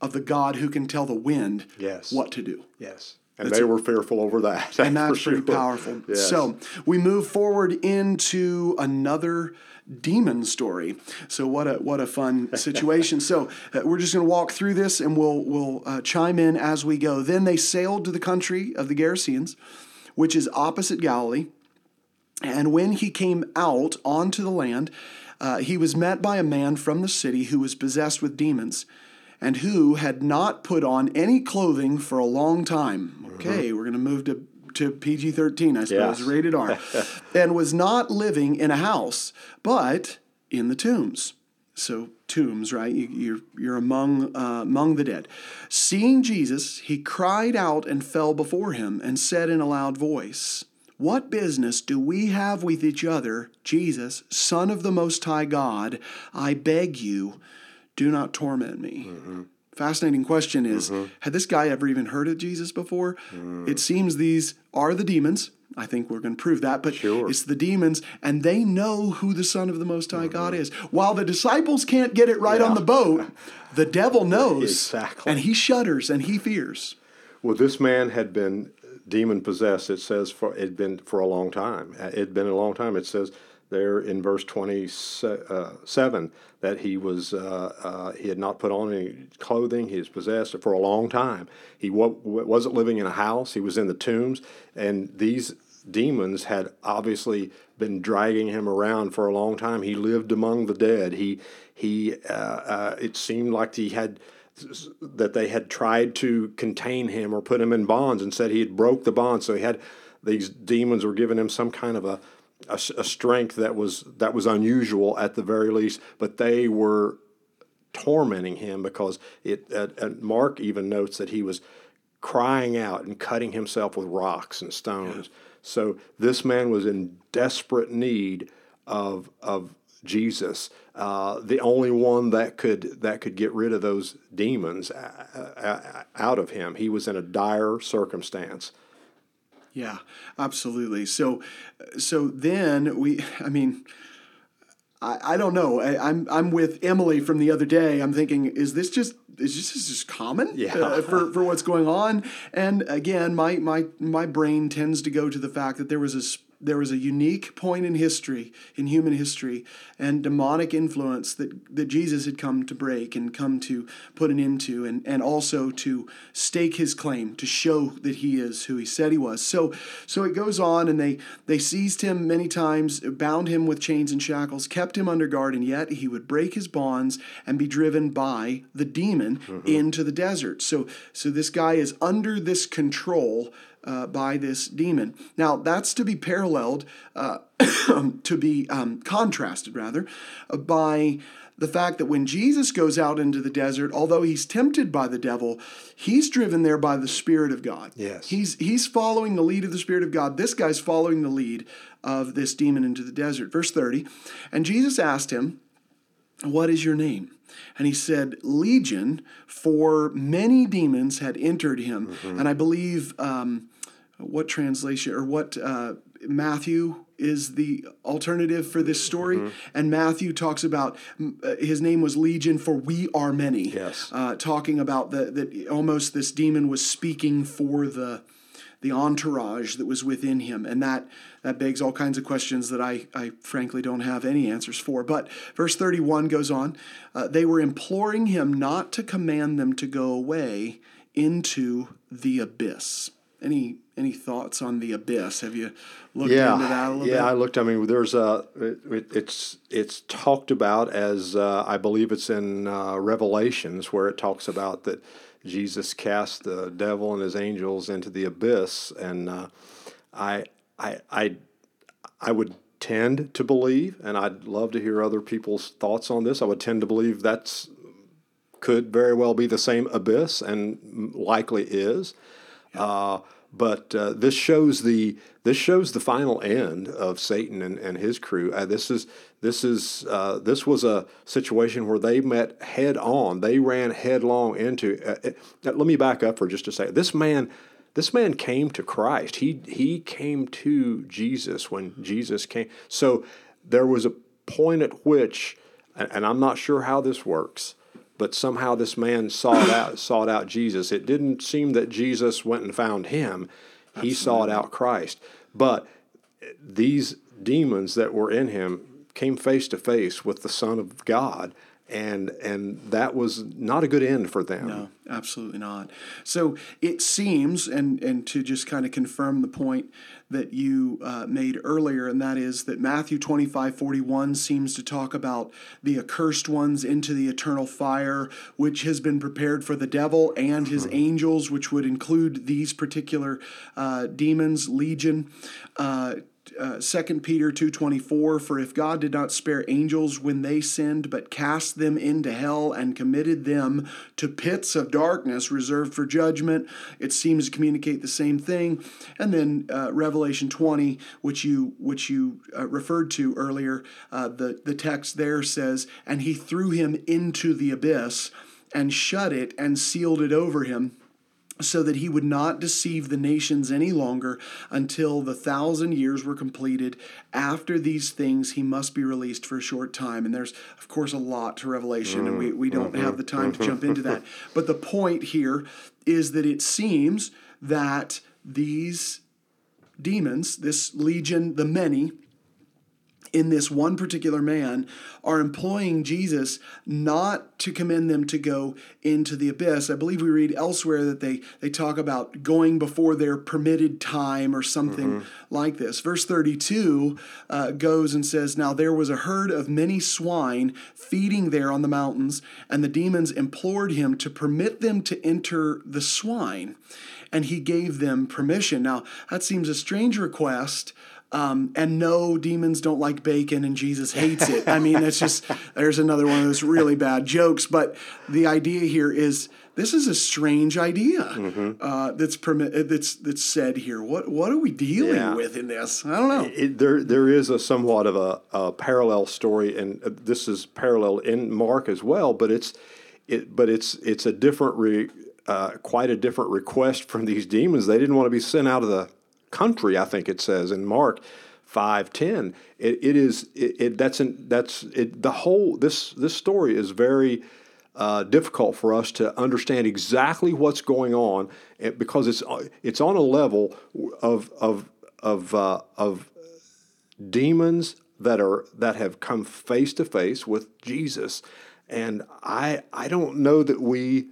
of the God who can tell the wind yes. what to do. Yes. And that's they were fearful over that. And that's, that's pretty sure. powerful. Yes. So we move forward into another demon story. So what a what a fun situation. So uh, we're just going to walk through this, and we'll we'll uh, chime in as we go. Then they sailed to the country of the Gerasenes, which is opposite Galilee. And when he came out onto the land, uh, he was met by a man from the city who was possessed with demons, and who had not put on any clothing for a long time. Okay, mm-hmm. we're going to move to to P G thirteen, I suppose, yes. rated R, and was not living in a house, but in the tombs. So tombs, right? You, you're, you're among, uh, among the dead. Seeing Jesus, he cried out and fell before him and said in a loud voice, "What business do we have with each other, Jesus, Son of the Most High God? I beg you, do not torment me." Mm-hmm. Fascinating question is, mm-hmm. had this guy ever even heard of Jesus before? Mm. It seems these are the demons. I think we're going to prove that, but sure. it's the demons, and they know who the Son of the Most High mm-hmm. God is. While the disciples can't get it right yeah. on the boat, the devil knows, exactly. and he shudders, and he fears. Well, this man had been demon-possessed, it says, for it had been for a long time. It had been a long time. It says there in verse twenty-seven, that he was uh, uh, he had not put on any clothing. He was possessed for a long time. He w- wasn't living in a house. He was in the tombs, and these demons had obviously been dragging him around for a long time. He lived among the dead. He he. Uh, uh, it seemed like he had that they had tried to contain him or put him in bonds, and said he had broke the bonds. So he had these demons were giving him some kind of a. A, a strength that was that was unusual at the very least, but they were tormenting him because it. Uh, uh, Mark even notes that he was crying out and cutting himself with rocks and stones. Yeah. So this man was in desperate need of of Jesus, uh, the only one that could that could get rid of those demons uh, uh, out of him. He was in a dire circumstance. Yeah, absolutely. So, so then we, I mean, I, I don't know. I, I'm, I'm with Emily from the other day. I'm thinking, is this just, is this just common yeah. uh, for, for what's going on? And again, my, my, my brain tends to go to the fact that there was a, there was a unique point in history, in human history, and demonic influence that, that Jesus had come to break and come to put an end to, and, and also to stake his claim, to show that he is who he said he was. So so it goes on, and they, they seized him many times, bound him with chains and shackles, kept him under guard, and yet he would break his bonds and be driven by the demon mm-hmm. into the desert. So so this guy is under this control Uh, by this demon. Now, that's to be paralleled, uh, to be um, contrasted, rather, uh, by the fact that when Jesus goes out into the desert, although he's tempted by the devil, he's driven there by the Spirit of God. Yes. He's, he's following the lead of the Spirit of God. This guy's following the lead of this demon into the desert. Verse thirty, and Jesus asked him, what is your name? And he said, Legion, for many demons had entered him. Mm-hmm. And I believe um, what translation or what uh, Matthew is the alternative for this story. Mm-hmm. And Matthew talks about uh, his name was Legion, for we are many. Yes. Uh, talking about the, that almost this demon was speaking for the the entourage that was within him. And that, that begs all kinds of questions that I, I frankly don't have any answers for. But verse thirty-one goes on, uh, they were imploring him not to command them to go away into the abyss. Any any thoughts on the abyss? Have you looked yeah, into that a little yeah, bit? Yeah, I looked. I mean, there's a it, it's it's talked about as uh, I believe it's in uh, Revelations where it talks about that Jesus cast the devil and his angels into the abyss, and uh, I I I I would tend to believe, and I'd love to hear other people's thoughts on this. I would tend to believe that's could very well be the same abyss, and likely is. Uh, but uh, this shows the this shows the final end of Satan and, and his crew. Uh, this is this is uh, this was a situation where they met head on. They ran headlong into. Uh, it, uh, let me back up for just a second. This man, this man came to Christ. He he came to Jesus when Jesus came. So there was a point at which, and, and I'm not sure how this works, but somehow this man sought out sought out Jesus. It didn't seem that Jesus went and found him. He Absolutely. sought out Christ. But these demons that were in him came face to face with the Son of God, and and that was not a good end for them. No, absolutely not. So it seems, and, and to just kind of confirm the point that you uh, made earlier, and that is that Matthew twenty-five forty-one seems to talk about the accursed ones into the eternal fire, which has been prepared for the devil and his mm-hmm. angels, which would include these particular uh, demons, legion. Uh, Uh, Second Peter two twenty-four, for if God did not spare angels when they sinned, but cast them into hell and committed them to pits of darkness reserved for judgment, it seems to communicate the same thing. And then uh, Revelation twenty, which you which you uh, referred to earlier, uh, the, the text there says, and he threw him into the abyss and shut it and sealed it over him, so that he would not deceive the nations any longer until the thousand years were completed. After these things, he must be released for a short time. And there's, of course, a lot to Revelation, and we, we don't have the time to jump into that. But the point here is that it seems that these demons, this legion, the many, in this one particular man, are employing Jesus not to commend them to go into the abyss. I believe we read elsewhere that they, they talk about going before their permitted time or something mm-hmm. like this. Verse thirty-two uh, goes and says, now there was a herd of many swine feeding there on the mountains, and the demons implored him to permit them to enter the swine, and he gave them permission. Now, that seems a strange request. Um, and no, demons don't like bacon, and Jesus hates it. I mean, that's just, there's another one of those really bad jokes. But the idea here is this is a strange idea mm-hmm. uh, that's permi- that's that's said here. What what are we dealing yeah. with in this? I don't know. It, there there is a somewhat of a, a parallel story, and this is parallel in Mark as well. But it's it but it's it's a different re, uh, quite a different request from these demons. They didn't want to be sent out of the country, I think it says in Mark five ten. It, it is it, it that's in, that's it, the whole this this story is very uh, difficult for us to understand exactly what's going on, because it's it's on a level of of of uh, of demons that are that have come face to face with Jesus, and I I don't know that we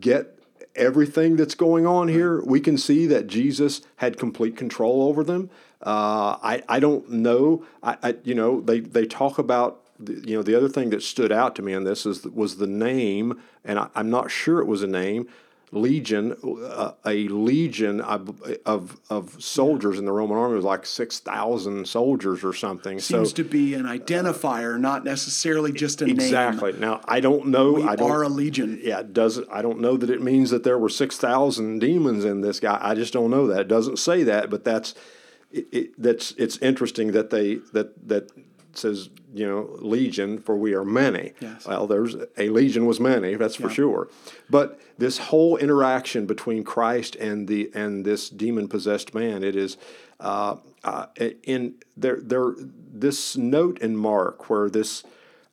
get everything that's going on here. We can see that Jesus had complete control over them. Uh, I I don't know. I, I you know they they talk about the, you know the other thing that stood out to me in this is was the name, and I, I'm not sure it was a name. Legion, uh, a legion of, of of soldiers in the Roman army was like six thousand soldiers or something. Seems so, to be an identifier, uh, not necessarily just a exactly. name. Exactly. Now I don't know. We I don't, are a legion. Yeah, it does I don't know that it means that there were six thousand demons in this guy. I just don't know that. It doesn't say that, but that's it, it, that's it's interesting that they that that says, you know, legion, for we are many. Yes. Well, there's a legion was many, that's for yeah. sure. But this whole interaction between Christ and the and this demon-possessed man, it is uh, uh, in there. There, this note in Mark where this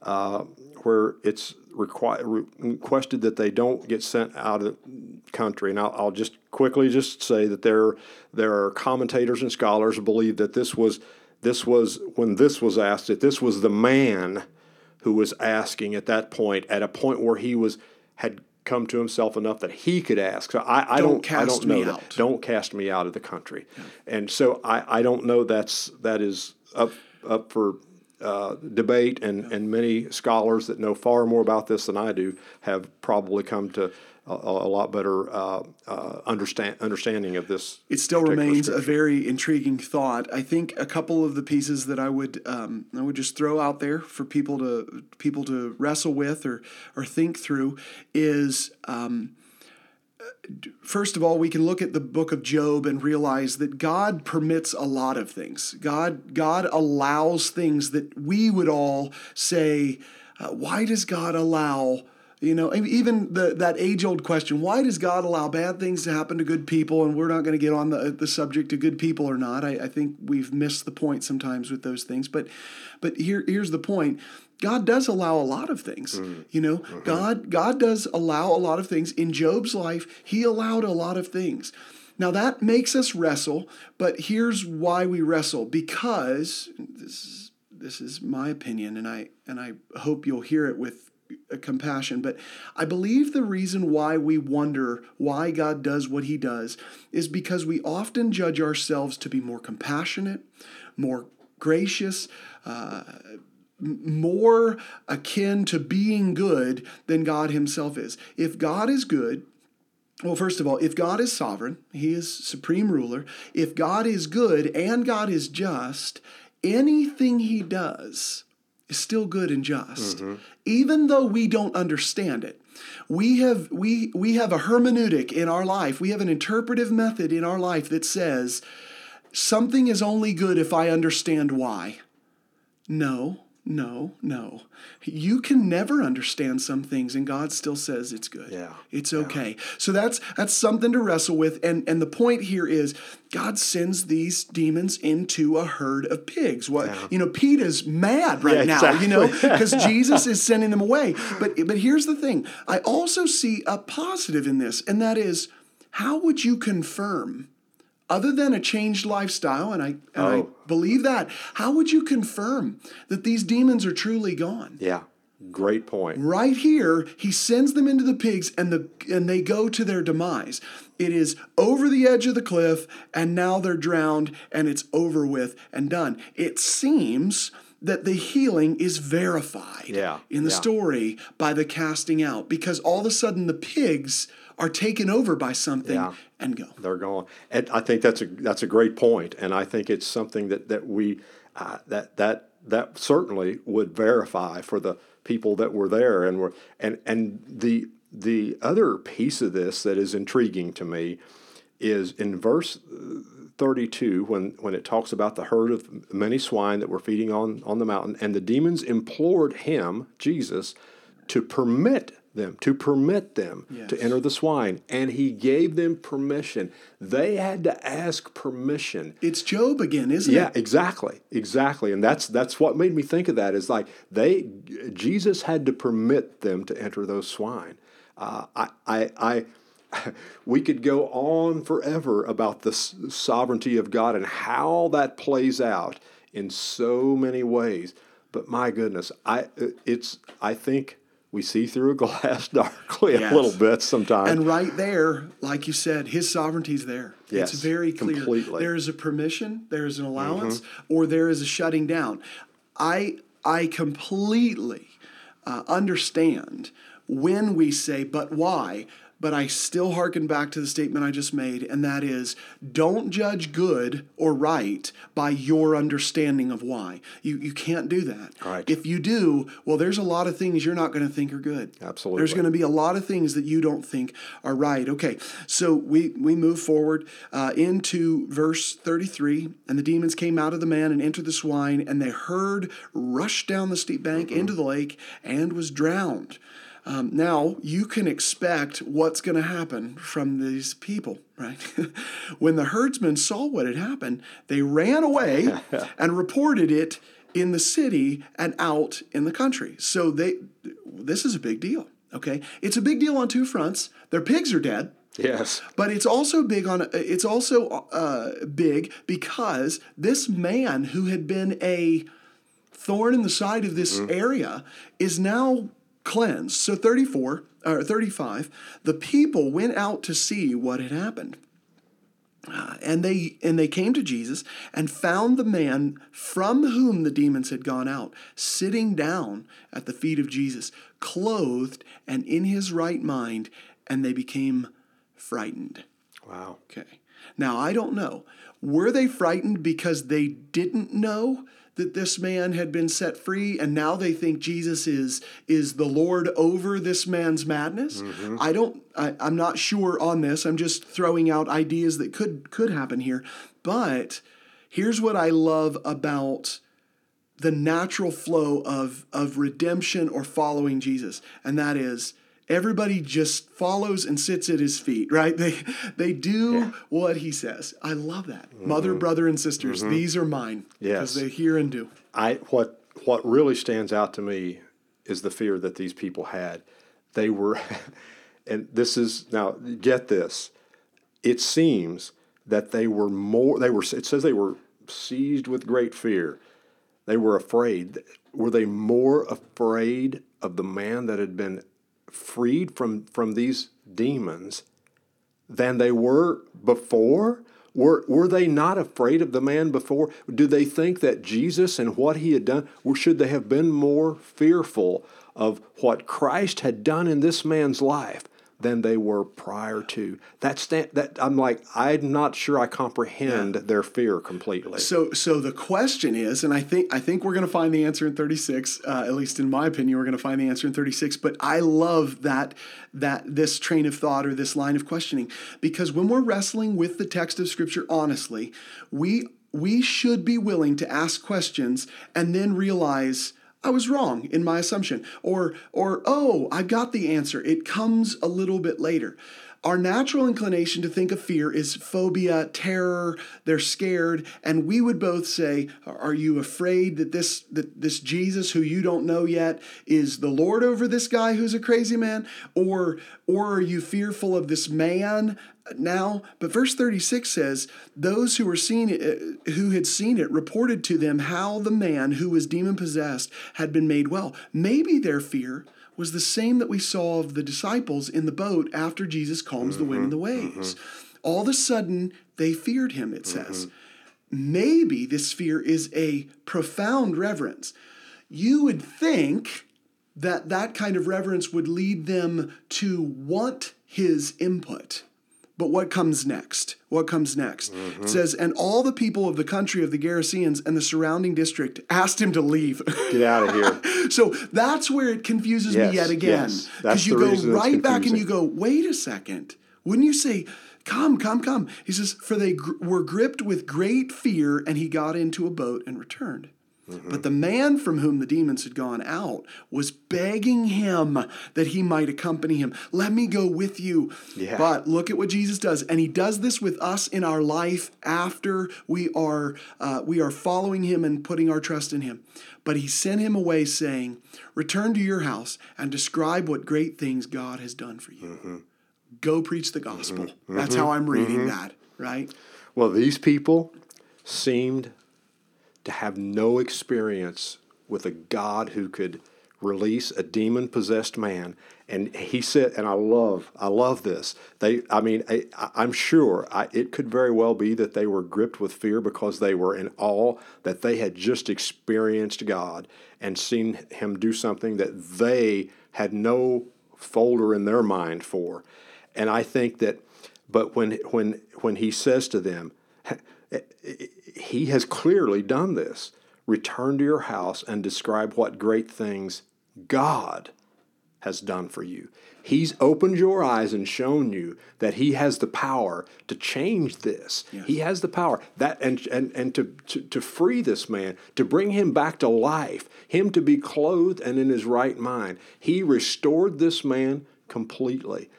uh, where it's requ- requested that they don't get sent out of the country, and I'll, I'll just quickly just say that there there are commentators and scholars who believe that this was. This was, when this was asked, that this was the man who was asking at that point, at a point where he was had come to himself enough that he could ask. So I, I don't, don't, cast I don't know me that. Out. Don't cast me out of the country. Yeah. And so I, I don't know that's that is up up for uh, debate, and, yeah. and many scholars that know far more about this than I do have probably come to a, a lot better uh, uh, understand, understanding of this. It still remains a very intriguing thought. I think a couple of the pieces that I would um, I would just throw out there for people to people to wrestle with or or think through is. Um, First of all, we can look at the book of Job and realize that God permits a lot of things. God, God allows things that we would all say, uh, why does God allow, you know, even the, that age-old question, why does God allow bad things to happen to good people? And we're not going to get on the, the subject of good people or not. I, I think we've missed the point sometimes with those things. But, but here, here's the point. God does allow a lot of things, mm. you know, mm-hmm. God, God does allow a lot of things. In Job's life, he allowed a lot of things. Now that makes us wrestle, but here's why we wrestle, because this is, this is my opinion, and I, and I hope you'll hear it with compassion, but I believe the reason why we wonder why God does what he does is because we often judge ourselves to be more compassionate, more gracious, uh, more akin to being good than God himself is. If God is good, well, first of all, if God is sovereign, he is supreme ruler. If God is good and God is just, anything he does is still good and just, mm-hmm. even though we don't understand it. We have we we have a hermeneutic in our life. We have an interpretive method in our life that says something is only good if I understand why. No. No, no. You can never understand some things, and God still says it's good. Yeah. It's okay. Yeah. So that's that's something to wrestle with. And and the point here is God sends these demons into a herd of pigs. What yeah. you know, Pete is mad right yeah, now, exactly. you know, because Jesus is sending them away. But but here's the thing. I also see a positive in this, and that is, how would you confirm, other than a changed lifestyle, and I and oh. I believe that, how would you confirm that these demons are truly gone? Yeah, great point. Right here, he sends them into the pigs, and the and they go to their demise. It is over the edge of the cliff, and now they're drowned, and it's over with and done. It seems that the healing is verified yeah, in the yeah. story by the casting out, because all of a sudden the pigs are taken over by something yeah. and go. They're gone. And I think that's a that's a great point, and I think it's something that that we uh, that that that certainly would verify for the people that were there and were and and the the other piece of this that is intriguing to me is in verse thirty-two when when it talks about the herd of many swine that were feeding on on the mountain, and the demons implored him, Jesus, to permit them, to permit them yes. to enter the swine. And he gave them permission. They had to ask permission. It's Job again, isn't yeah, it? Yeah, exactly. Exactly. And that's that's what made me think of that, is like they Jesus had to permit them to enter those swine. Uh, I, I, I, we could go on forever about the sovereignty of God and how that plays out in so many ways. But my goodness, I it's I think... we see through a glass darkly yes. a little bit sometimes. And right there, like you said, his sovereignty's there. Yes, it's very clear. Completely. There is a permission, there is an allowance, mm-hmm. or there is a shutting down. I I completely uh, understand when we say, but why? But I still hearken back to the statement I just made, and that is, don't judge good or right by your understanding of why. You you can't do that. Right. If you do, well, there's a lot of things you're not going to think are good. Absolutely. There's going to be a lot of things that you don't think are right. Okay, so we, we move forward uh, into verse thirty-three, and the demons came out of the man and entered the swine, and the herd rushed down the steep bank mm-hmm. into the lake and was drowned. Um, now, you can expect what's going to happen from these people, right? When the herdsmen saw what had happened, they ran away and reported it in the city and out in the country. So they, this is a big deal, okay? It's a big deal on two fronts. Their pigs are dead. Yes. But it's also big on it's also uh, big because this man who had been a thorn in the side of this mm-hmm. area is now cleansed. So thirty-four or thirty-five, the people went out to see what had happened. Uh, and they and they came to Jesus and found the man from whom the demons had gone out, sitting down at the feet of Jesus, clothed and in his right mind, and they became frightened. Wow. Okay. Now, I don't know. Were they frightened because they didn't know that this man had been set free, and now they think Jesus is is the Lord over this man's madness? Mm-hmm. I don't. I, I'm not sure on this. I'm just throwing out ideas that could could happen here. But here's what I love about the natural flow of of redemption or following Jesus, and that is, everybody just follows and sits at his feet, right? They they do yeah. what he says. I love that. Mm-hmm. Mother, brother, and sisters, mm-hmm. these are mine. Yes. Because they hear and do. I what what really stands out to me is the fear that these people had. They were, and this is, now get this, it seems that they were more, they were. It says they were seized with great fear. They were afraid. Were they more afraid of the man that had been freed from, from these demons than they were before? Were were they not afraid of the man before? Do they think that Jesus and what he had done, or should they have been more fearful of what Christ had done in this man's life than they were prior to? That's that, that I'm like, I'm not sure I comprehend yeah. their fear completely. So so the question is, and I think I think we're going to find the answer in thirty-six, uh, at least in my opinion, we're going to find the answer in thirty-six, but I love that that this train of thought or this line of questioning, because when we're wrestling with the text of Scripture honestly, we we should be willing to ask questions and then realize I was wrong in my assumption, or, or oh, I got the answer. It comes a little bit later. Our natural inclination to think of fear is phobia, terror, they're scared, and we would both say, are you afraid that this that this Jesus who you don't know yet is the Lord over this guy who's a crazy man? Or, or are you fearful of this man now? But verse thirty-six says, those who were seen it, who had seen it reported to them how the man who was demon-possessed had been made well. Maybe their fear was the same that we saw of the disciples in the boat after Jesus calms mm-hmm, the wind and the waves. Mm-hmm. All of a sudden, they feared him, it mm-hmm. says. Maybe this fear is a profound reverence. You would think that that kind of reverence would lead them to want his input. But what comes next? What comes next? Mm-hmm. It says, and all the people of the country of the Gerasenes and the surrounding district asked him to leave. Get out of here. So that's where it confuses yes, me yet again. Because yes. you go right back and you go, wait a second. Wouldn't you say, come, come, come? He says, for they gr- were gripped with great fear, and he got into a boat and returned. Mm-hmm. But the man from whom the demons had gone out was begging him that he might accompany him. Let me go with you. Yeah. But look at what Jesus does. And he does this with us in our life after we are uh, we are following him and putting our trust in him. But he sent him away saying, return to your house and describe what great things God has done for you. Mm-hmm. Go preach the gospel. Mm-hmm. That's how I'm reading mm-hmm. that, right? Well, these people seemed to have no experience with a God who could release a demon-possessed man. And he said, and I love, I love this. They, I mean, I, I'm sure I, it could very well be that they were gripped with fear because they were in awe that they had just experienced God and seen him do something that they had no folder in their mind for. And I think that, but when when when he says to them, he has clearly done this. Return to your house and describe what great things God has done for you. He's opened your eyes and shown you that he has the power to change this. Yes. He has the power that and and, and to, to, to free this man, to bring him back to life, him to be clothed and in his right mind. He restored this man completely.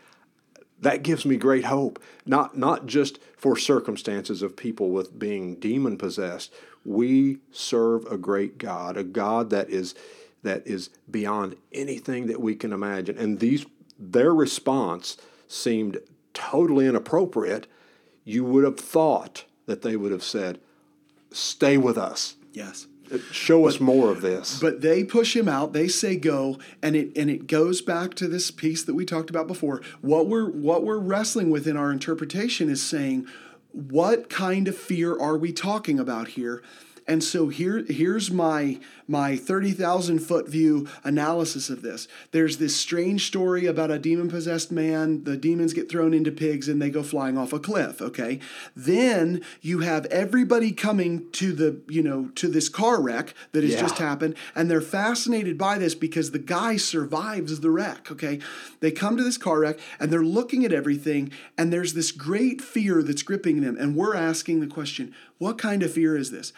That gives me great hope, not not just for circumstances of people with being demon-possessed. We serve a great God, a God that is that is beyond anything that we can imagine. And these, their response seemed totally inappropriate. You would have thought that they would have said, stay with us. Yes. Show but, us more of this. But they push him out. They say go, and it and it goes back to this piece that we talked about before. What we're what we're wrestling with in our interpretation is saying, what kind of fear are we talking about here? And so here, here's my my thirty thousand foot view analysis of this. There's this strange story about a demon-possessed man. The demons get thrown into pigs and they go flying off a cliff, okay? Then you have everybody coming to the, you know, to this car wreck that has yeah. just happened, and they're fascinated by this because the guy survives the wreck, okay? They come to this car wreck and they're looking at everything, and there's this great fear that's gripping them, and we're asking the question, what kind of fear is this?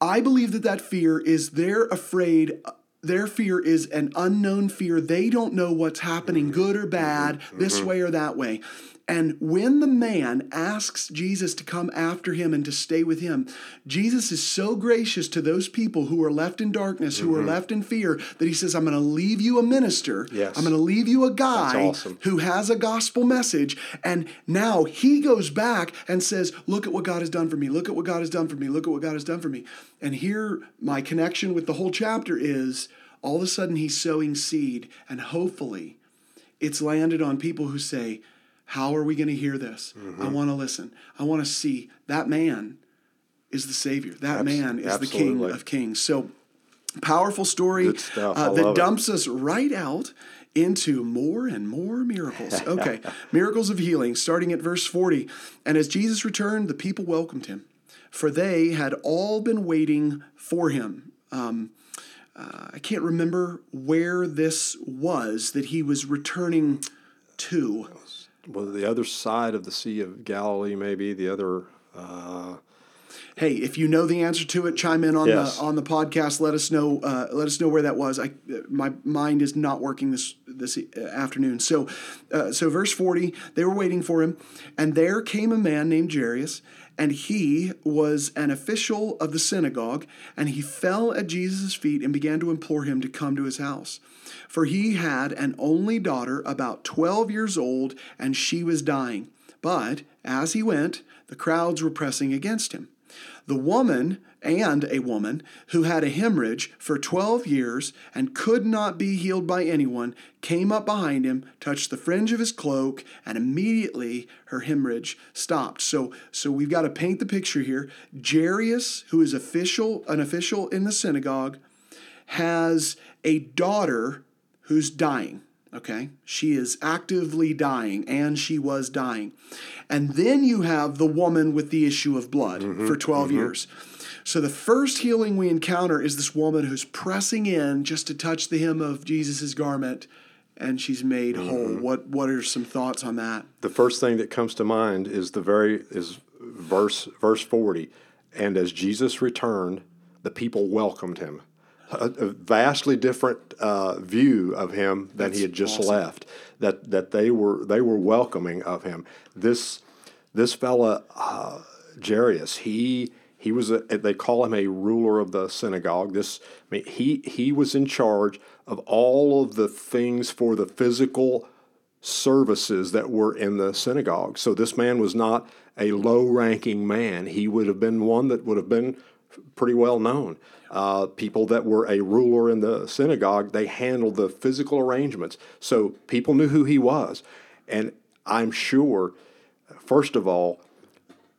I believe that that fear is they're afraid, their fear is an unknown fear. They don't know what's happening, good or bad, mm-hmm. this way or that way. And when the man asks Jesus to come after him and to stay with him, Jesus is so gracious to those people who are left in darkness, who mm-hmm. are left in fear, that he says, I'm going to leave you a minister. Yes. I'm going to leave you a guy awesome. who has a gospel message. And now he goes back and says, look at what God has done for me. Look at what God has done for me. Look at what God has done for me. And here my connection with the whole chapter is all of a sudden he's sowing seed. And hopefully it's landed on people who say, how are we going to hear this? Mm-hmm. I want to listen. I want to see that man is the Savior. That Absol- man is absolutely. the King of Kings. So powerful story uh, that dumps it. us right out into more and more miracles. Okay, miracles of healing, starting at verse forty. And as Jesus returned, the people welcomed him, for they had all been waiting for him. Um, uh, I can't remember where this was that he was returning to. Well, the other side of the Sea of Galilee, maybe the other. Uh... Hey, if you know the answer to it, chime in on yes. the on the podcast. Let us know. Uh, let us know where that was. I, my mind is not working this this afternoon. So, uh, so verse forty, they were waiting for him, and there came a man named Jairus, and he was an official of the synagogue, and he fell at Jesus' feet and began to implore him to come to his house. For he had an only daughter about twelve years old, and she was dying. But as he went, the crowds were pressing against him. The woman, and a woman, who had a hemorrhage for twelve years and could not be healed by anyone, came up behind him, touched the fringe of his cloak, and immediately her hemorrhage stopped. So so we've got to paint the picture here. Jairus, who is official, an official in the synagogue, has a daughter who's dying, okay? She is actively dying, and she was dying. And then you have the woman with the issue of blood mm-hmm, for twelve mm-hmm. years. So the first healing we encounter is this woman who's pressing in just to touch the hem of Jesus' garment, and she's made mm-hmm. whole. What what are some thoughts on that? The first thing that comes to mind is the very is verse verse forty. And as Jesus returned, the people welcomed him. A, a vastly different uh, view of him than That's he had just awesome. left. That that they were they were welcoming of him. This this fella uh, Jairus, he he was a, they call him a ruler of the synagogue. This I mean, he he was in charge of all of the things for the physical services that were in the synagogue. So this man was not a low-ranking man. He would have been one that would have been pretty well known. Uh, people that were a ruler in the synagogue, they handled the physical arrangements. So people knew who he was. And I'm sure, first of all,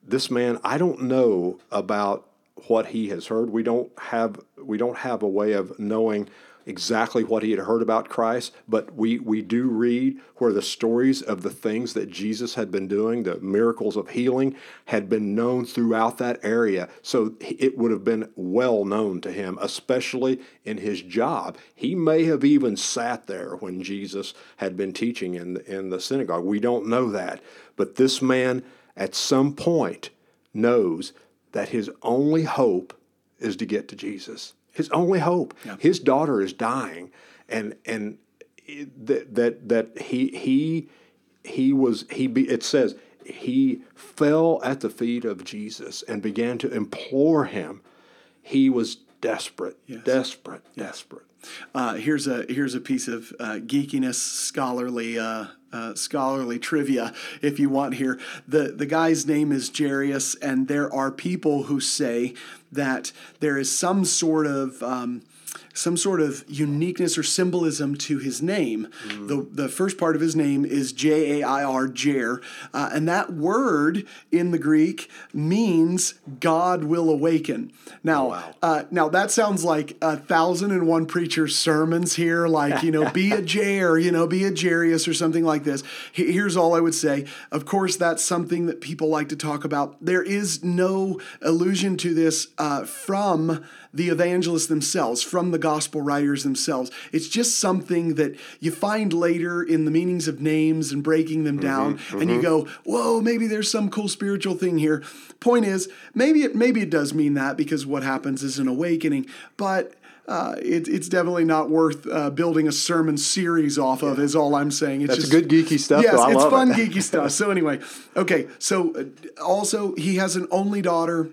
this man, I don't know about what he has heard. We don't have we don't have a way of knowing exactly what he had heard about Christ, but we, we do read where the stories of the things that Jesus had been doing, the miracles of healing, had been known throughout that area. So it would have been well known to him, especially in his job. He may have even sat there when Jesus had been teaching in the, in the synagogue. We don't know that. But this man at some point knows that his only hope is to get to Jesus. His only hope. Yeah. His daughter is dying, and and that that that he he he was he be, it says he fell at the feet of Jesus and began to implore him. He was desperate, yes. desperate, yes. desperate. Uh, here's a here's a piece of uh, geekiness, scholarly uh, uh, scholarly trivia, if you want. Here, the the guy's name is Jairus, and there are people who say that there is some sort of um, some sort of uniqueness or symbolism to his name. Mm. The the first part of his name is J A I R, Jair, uh, and that word in the Greek means God will awaken. Now, oh, wow. uh, now that sounds like a thousand and one preacher's sermons here, like, you know, be a Jair, you know, be a Jairus or something like this. Here's all I would say. Of course, that's something that people like to talk about. There is no allusion to this uh, from the evangelists themselves, from the gospel writers themselves. It's just something that you find later in the meanings of names and breaking them down, mm-hmm, and mm-hmm. you go, whoa, maybe there's some cool spiritual thing here. Point is, maybe it maybe it does mean that, because what happens is an awakening, but uh, it, it's definitely not worth uh, building a sermon series off of, is all I'm saying. It's That's just, good geeky stuff. Yes, I it's love fun it. geeky stuff. So anyway, okay, so also he has an only daughter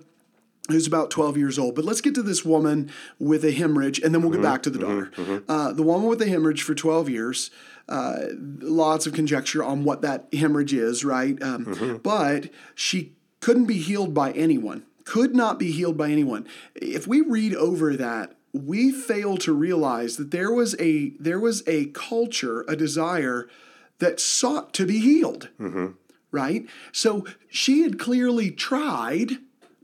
who's about twelve years old. But let's get to this woman with a hemorrhage, and then we'll get mm-hmm, back to the daughter. Mm-hmm, mm-hmm. Uh, the woman with a hemorrhage for twelve years, uh, lots of conjecture on what that hemorrhage is, right? Um, mm-hmm. But she couldn't be healed by anyone, could not be healed by anyone. If we read over that, we fail to realize that there was a there was a culture, a desire that sought to be healed, mm-hmm. right? So she had clearly tried.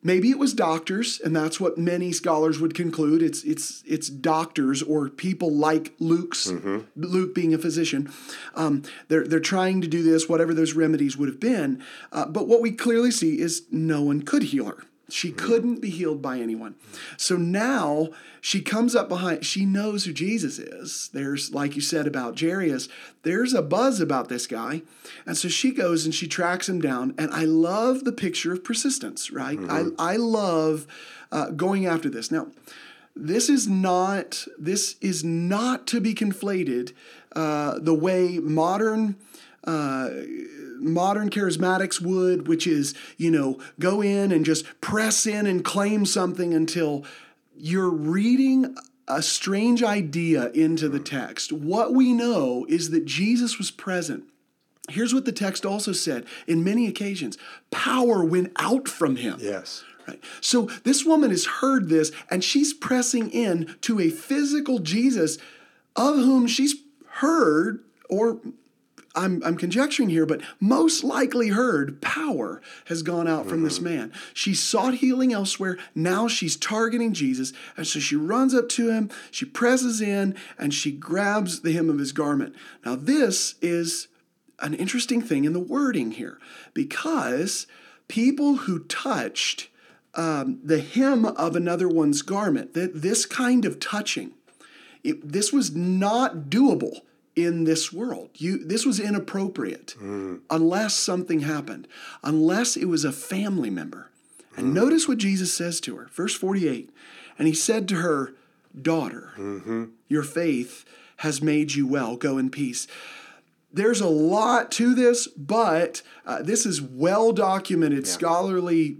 Maybe it was doctors, and that's what many scholars would conclude. It's it's it's doctors or people like Luke's, mm-hmm. Luke being a physician. Um, they're they're trying to do this, whatever those remedies would have been. Uh, but what we clearly see is no one could heal her. She mm-hmm. couldn't be healed by anyone. So now she comes up behind. She knows who Jesus is. There's, like you said about Jairus, there's a buzz about this guy. And so she goes and she tracks him down. And I love the picture of persistence, right? Mm-hmm. I, I love uh, going after this. Now, this is not, this is not to be conflated uh, the way modern Uh, modern charismatics would, which is, you know, go in and just press in and claim something until you're reading a strange idea into the text. What we know is that Jesus was present. Here's what the text also said in many occasions: power went out from him. Yes. Right. So this woman has heard this, and she's pressing in to a physical Jesus of whom she's heard, or I'm, I'm conjecturing here, but most likely heard, power has gone out from mm-hmm. this man. She sought healing elsewhere. Now she's targeting Jesus. And so she runs up to him, she presses in, and she grabs the hem of his garment. Now, this is an interesting thing in the wording here, because people who touched um, the hem of another one's garment, that this kind of touching, it, this was not doable in this world. You, this was inappropriate mm. unless something happened, unless it was a family member. And mm. notice what Jesus says to her, verse forty-eight. And he said to her, "Daughter, mm-hmm. your faith has made you well. Go in peace." There's a lot to this, but uh, this is well-documented yeah. scholarly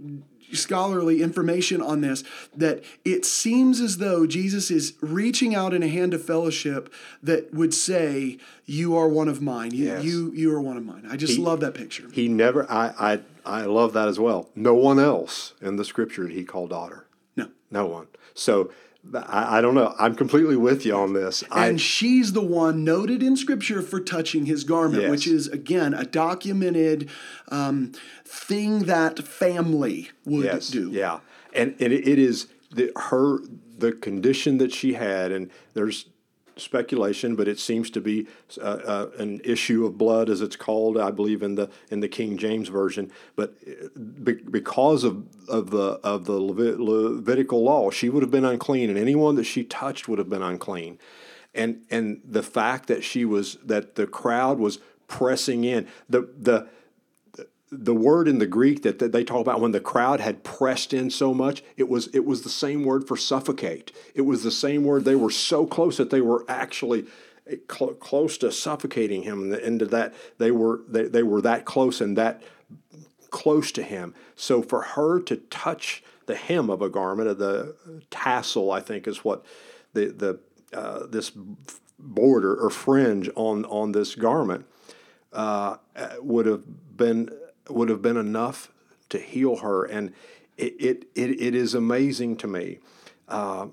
scholarly information on this, that it seems as though Jesus is reaching out in a hand of fellowship that would say, you are one of mine. You, yes. you, you are one of mine. I just he, love that picture. He never, I, I, I love that as well. No one else in the scripture he called daughter. No. No one. So I, I don't know. I'm completely with you on this. And I, she's the one noted in scripture for touching his garment, yes. which is, again, a documented um, thing that family would yes, do. Yeah. And and it is the, her, the condition that she had, and there's speculation, but it seems to be uh, uh, an issue of blood, as it's called, I believe, in the in the King James version. But be- because of of the of the Levit- Levitical law, she would have been unclean, and anyone that she touched would have been unclean. And and the fact that she was that the crowd was pressing in the the. The word in the Greek that they talk about when the crowd had pressed in so much, it was it was the same word for suffocate. It was the same word. They were so close that they were actually cl- close to suffocating him. And the end of that, they were they, they were that close and that close to him. So for her to touch the hem of a garment, of the tassel, I think is what the the uh, this border or fringe on on this garment uh, would have been. would have been enough to heal her. And it it it, it is amazing to me. Uh,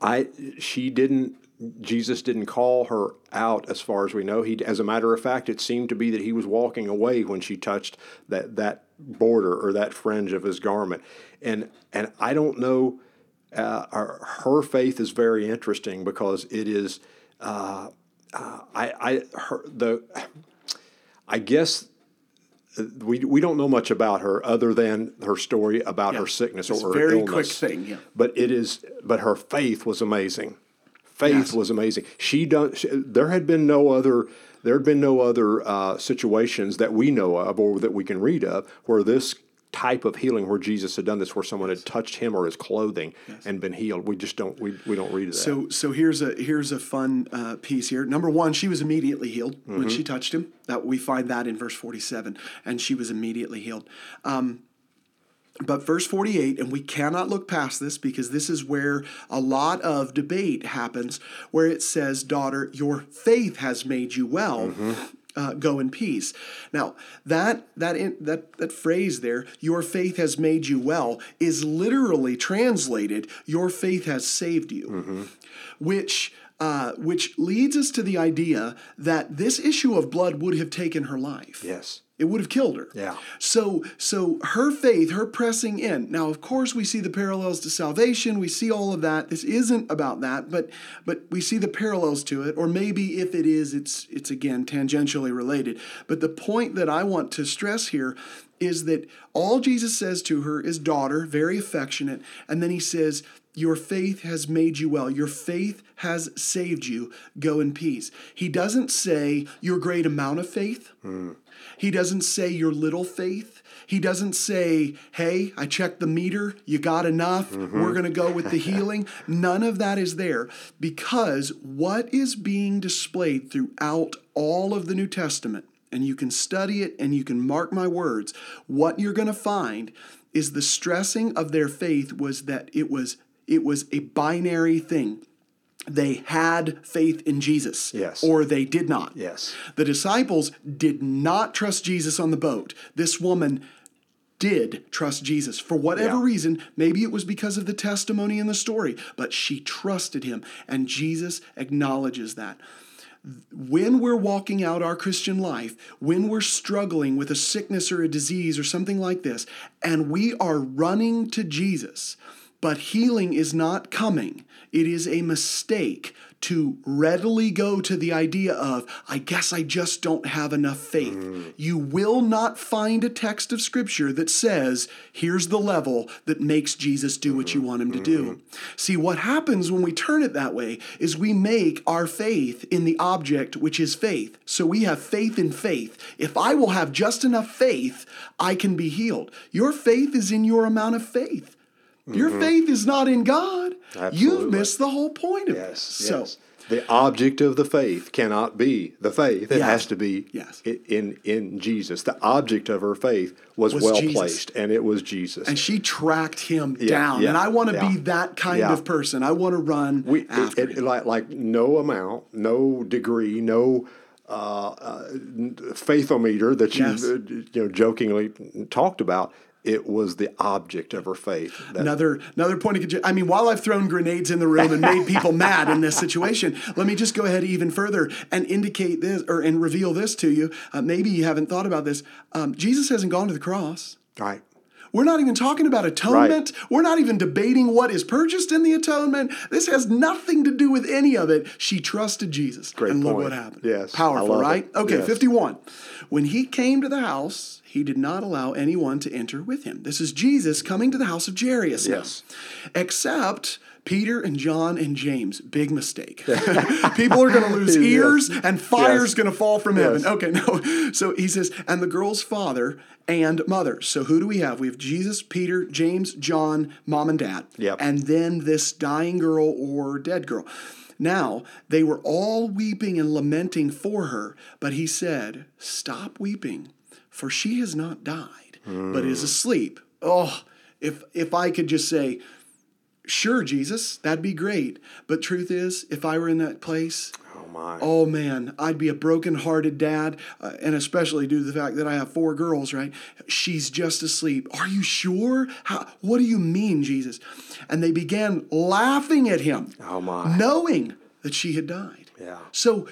I she didn't Jesus didn't call her out as far as we know. He, as a matter of fact, it seemed to be that he was walking away when she touched that that border or that fringe of his garment. And and I don't know. Uh, her, her faith is very interesting because it is. Uh, uh, I I her, the I guess. We we don't know much about her other than her story about yeah, her sickness or her very illness. Very quick thing, yeah. But it is. But her faith was amazing. Faith yes. was amazing. She done. She, there had been no other. There had been no other uh, situations that we know of or that we can read of where this type of healing, where Jesus had done this, where someone had touched him or his clothing yes. and been healed. We just don't. We we don't read of that. So so here's a here's a fun uh, piece here. Number one, she was immediately healed mm-hmm. when she touched him. That we find that in verse forty-seven, and she was immediately healed. Um, but verse forty-eight, and we cannot look past this because this is where a lot of debate happens, where it says, "Daughter, your faith has made you well. Mm-hmm. Uh, go in peace." Now, that that in, that that phrase there, "Your faith has made you well," is literally translated, "Your faith has saved you," mm-hmm. which. Uh, which leads us to the idea that this issue of blood would have taken her life. Yes. It would have killed her. Yeah. So so her faith, her pressing in. Now, of course, we see the parallels to salvation. We see all of that. This isn't about that, but but we see the parallels to it, or maybe if it is, it's it's again tangentially related. But the point that I want to stress here is that all Jesus says to her is, "Daughter," very affectionate, and then he says, "Your faith has made you well. Your faith has saved you. Go in peace." He doesn't say your great amount of faith. Mm. He doesn't say your little faith. He doesn't say, "Hey, I checked the meter. You got enough. Mm-hmm. We're going to go with the healing." None of that is there, because what is being displayed throughout all of the New Testament, and you can study it and you can mark my words, what you're going to find is the stressing of their faith was that it was It was a binary thing. They had faith in Jesus, yes. or they did not. Yes. The disciples did not trust Jesus on the boat. This woman did trust Jesus for whatever yeah. reason. Maybe it was because of the testimony in the story, but she trusted him, and Jesus acknowledges that. When we're walking out our Christian life, when we're struggling with a sickness or a disease or something like this, and we are running to Jesus, but healing is not coming, it is a mistake to readily go to the idea of, "I guess I just don't have enough faith." Mm. You will not find a text of Scripture that says, "Here's the level that makes Jesus do what you want him to do." See, what happens when we turn it that way is we make our faith in the object, which is faith. So we have faith in faith. If I will have just enough faith, I can be healed. Your faith is in your amount of faith. Your mm-hmm. faith is not in God. Absolutely. You've missed the whole point of yes, this. Yes. So the object of the faith cannot be the faith. It yes. has to be yes. in in Jesus. The object of her faith was, was well Jesus. placed, and it was Jesus. And she tracked him yeah, down. Yeah, and I want to yeah. be that kind yeah. of person. I want to run we, after it, it, him. Like, like no amount, no degree, no uh, uh, faithometer that you, yes. uh, you know, jokingly talked about. It was the object of her faith. That another another point of, I mean, while I've thrown grenades in the room and made people mad in this situation, let me just go ahead even further and indicate this or and reveal this to you. Uh, maybe you haven't thought about this. Um, Jesus hasn't gone to the cross. All right. We're not even talking about atonement. Right. We're not even debating what is purchased in the atonement. This has nothing to do with any of it. She trusted Jesus. Great and point. Look what happened. Yes. Powerful, right? It. Okay, yes. fifty-one. When he came to the house, he did not allow anyone to enter with him. This is Jesus coming to the house of Jairus. Yes. Now, except Peter and John and James. Big mistake. People are going to lose ears yes. and fire's yes. going to fall from yes. heaven. Okay, no. So he says, and the girl's father and mother. So who do we have? We have Jesus, Peter, James, John, mom and dad. Yep. And then this dying girl or dead girl. Now, they were all weeping and lamenting for her, but he said, stop weeping, for she has not died, mm. but is asleep. Oh, if if I could just say, sure, Jesus, that'd be great. But truth is, if I were in that place, oh, my. oh man, I'd be a broken-hearted dad, uh, and especially due to the fact that I have four girls, right? She's just asleep. Are you sure? How, what do you mean, Jesus? And they began laughing at him, oh, my. knowing that she had died. Yeah. So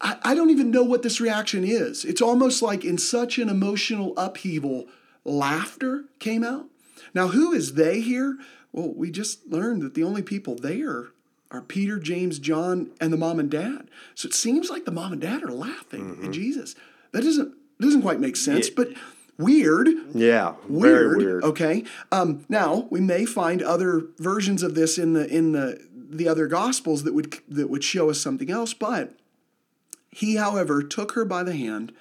I, I don't even know what this reaction is. It's almost like in such an emotional upheaval, laughter came out. Now, who is they here? Well, we just learned that the only people there are Peter, James, John, and the mom and dad. So it seems like the mom and dad are laughing mm-hmm. at Jesus. That doesn't doesn't quite make sense, yeah. but weird. Yeah, weird. Very weird. Okay. Um, now we may find other versions of this in the in the the other gospels that would that would show us something else. But he, however, took her by the hand,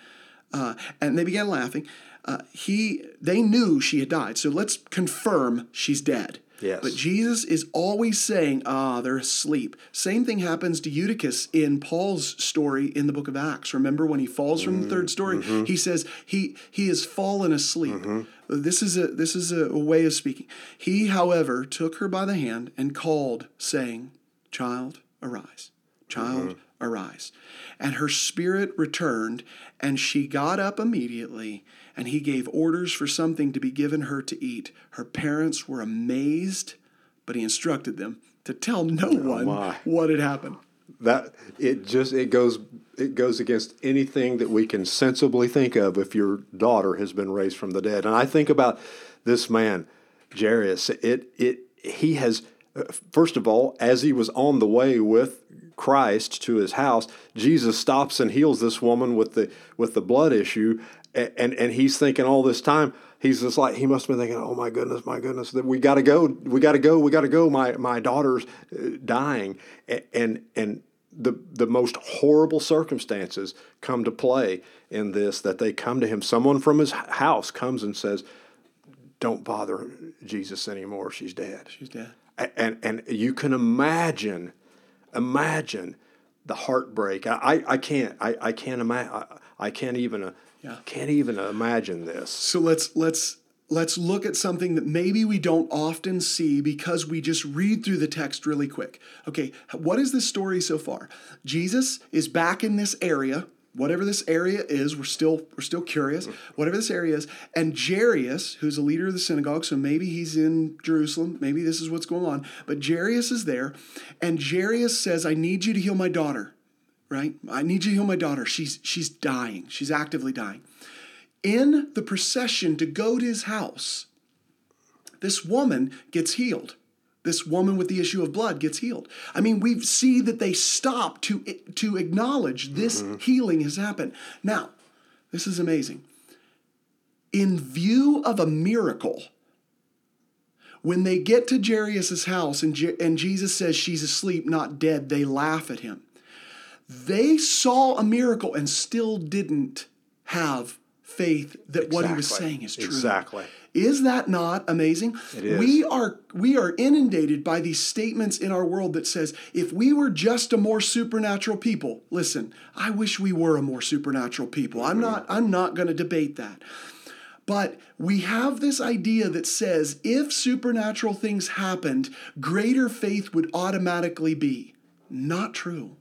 uh, and they began laughing. Uh, he they knew she had died. So let's confirm she's dead. Yes. But Jesus is always saying, ah, they're asleep. Same thing happens to Eutychus in Paul's story in the book of Acts. Remember when he falls from mm, the third story? Mm-hmm. He says he he has fallen asleep. Mm-hmm. This is a this is a way of speaking. He, however, took her by the hand and called, saying, child, arise. Child, mm-hmm. arise. And her spirit returned, and she got up immediately. And he gave orders for something to be given her to eat. Her parents were amazed, but he instructed them to tell no oh one my. what had happened. That it just it goes it goes against anything that we can sensibly think of if your daughter has been raised from the dead. And I think about this man, Jairus. It it he has first of all, as he was on the way with Christ to his house, Jesus stops and heals this woman with the with the blood issue. And and he's thinking all this time, he's just like, he must have been thinking, oh my goodness, my goodness, we got to go, we got to go, we got to go, my my daughter's dying. And and the the most horrible circumstances come to play in this, that they come to him. Someone from his house comes and says, don't bother Jesus anymore, she's dead. She's dead. And, and you can imagine, imagine the heartbreak. I, I, I can't, I, I can't imagine, I, I can't even uh, Yeah. Can't even imagine this. So let's let's let's look at something that maybe we don't often see because we just read through the text really quick. Okay, what is this story so far? Jesus is back in this area, whatever this area is. We're still we're still curious. Whatever this area is, and Jairus, who's a leader of the synagogue, so maybe he's in Jerusalem. Maybe this is what's going on. But Jairus is there, and Jairus says, "I need you to heal my daughter." Right? I need you to heal my daughter. She's she's dying. She's actively dying. In the procession to go to his house, this woman gets healed. This woman with the issue of blood gets healed. I mean, we see that they stop to, to acknowledge this mm-hmm. healing has happened. Now, this is amazing. In view of a miracle, when they get to Jairus' house and, Je- and Jesus says she's asleep, not dead, they laugh at him. They saw a miracle and still didn't have faith that exactly. what he was saying is true. Exactly. Is that not amazing? It is. We are we are inundated by these statements in our world that says, if we were just a more supernatural people, listen, I wish we were a more supernatural people. I'm mm-hmm. not I'm not going to debate that. But we have this idea that says if supernatural things happened, greater faith would automatically be. Not true.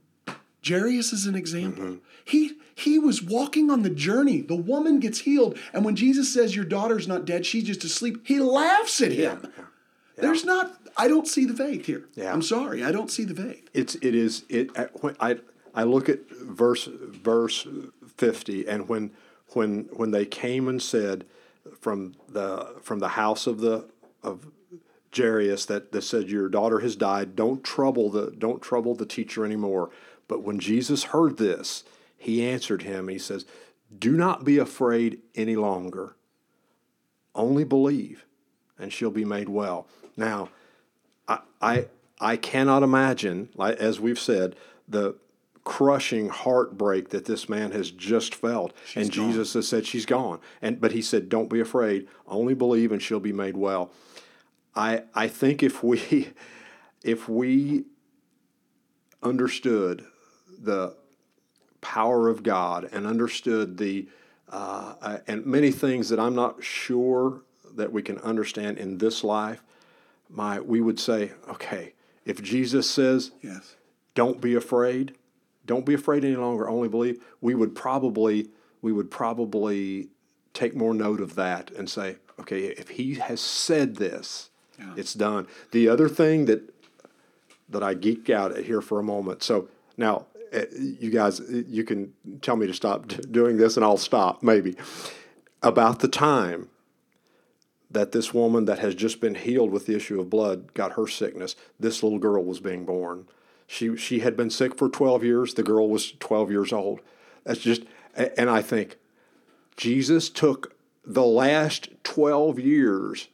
Jairus is an example. Mm-hmm. He he was walking on the journey. The woman gets healed. And when Jesus says, your daughter's not dead, she's just asleep, he laughs at him. Yeah. Yeah. There's not, I don't see the faith here. Yeah. I'm sorry. I don't see the faith. It's, it is, it, I, I look at verse, verse fifty, and when, when, when they came and said, from the from the house of the of Jairus that, that said, your daughter has died. Don't trouble the don't trouble the teacher anymore. But when Jesus heard this, he answered him. He says, do not be afraid any longer. Only believe, and she'll be made well. Now, I I, I cannot imagine, like, as we've said, the crushing heartbreak that this man has just felt. She's and gone. Jesus has said she's gone. And but he said, don't be afraid. Only believe, and she'll be made well. I I think if we if we understood the power of God and understood the uh, and many things that I'm not sure that we can understand in this life, my we would say, okay, if Jesus says, yes, don't be afraid, don't be afraid any longer, only believe, we would probably we would probably take more note of that and say, okay, if he has said this, yeah, it's done. The other thing that that I geek out at here for a moment. So now, you guys, you can tell me to stop doing this, and I'll stop maybe. About the time that this woman that has just been healed with the issue of blood got her sickness, this little girl was being born. She she had been sick for twelve years. The girl was twelve years old. That's just, and I think Jesus took the last twelve years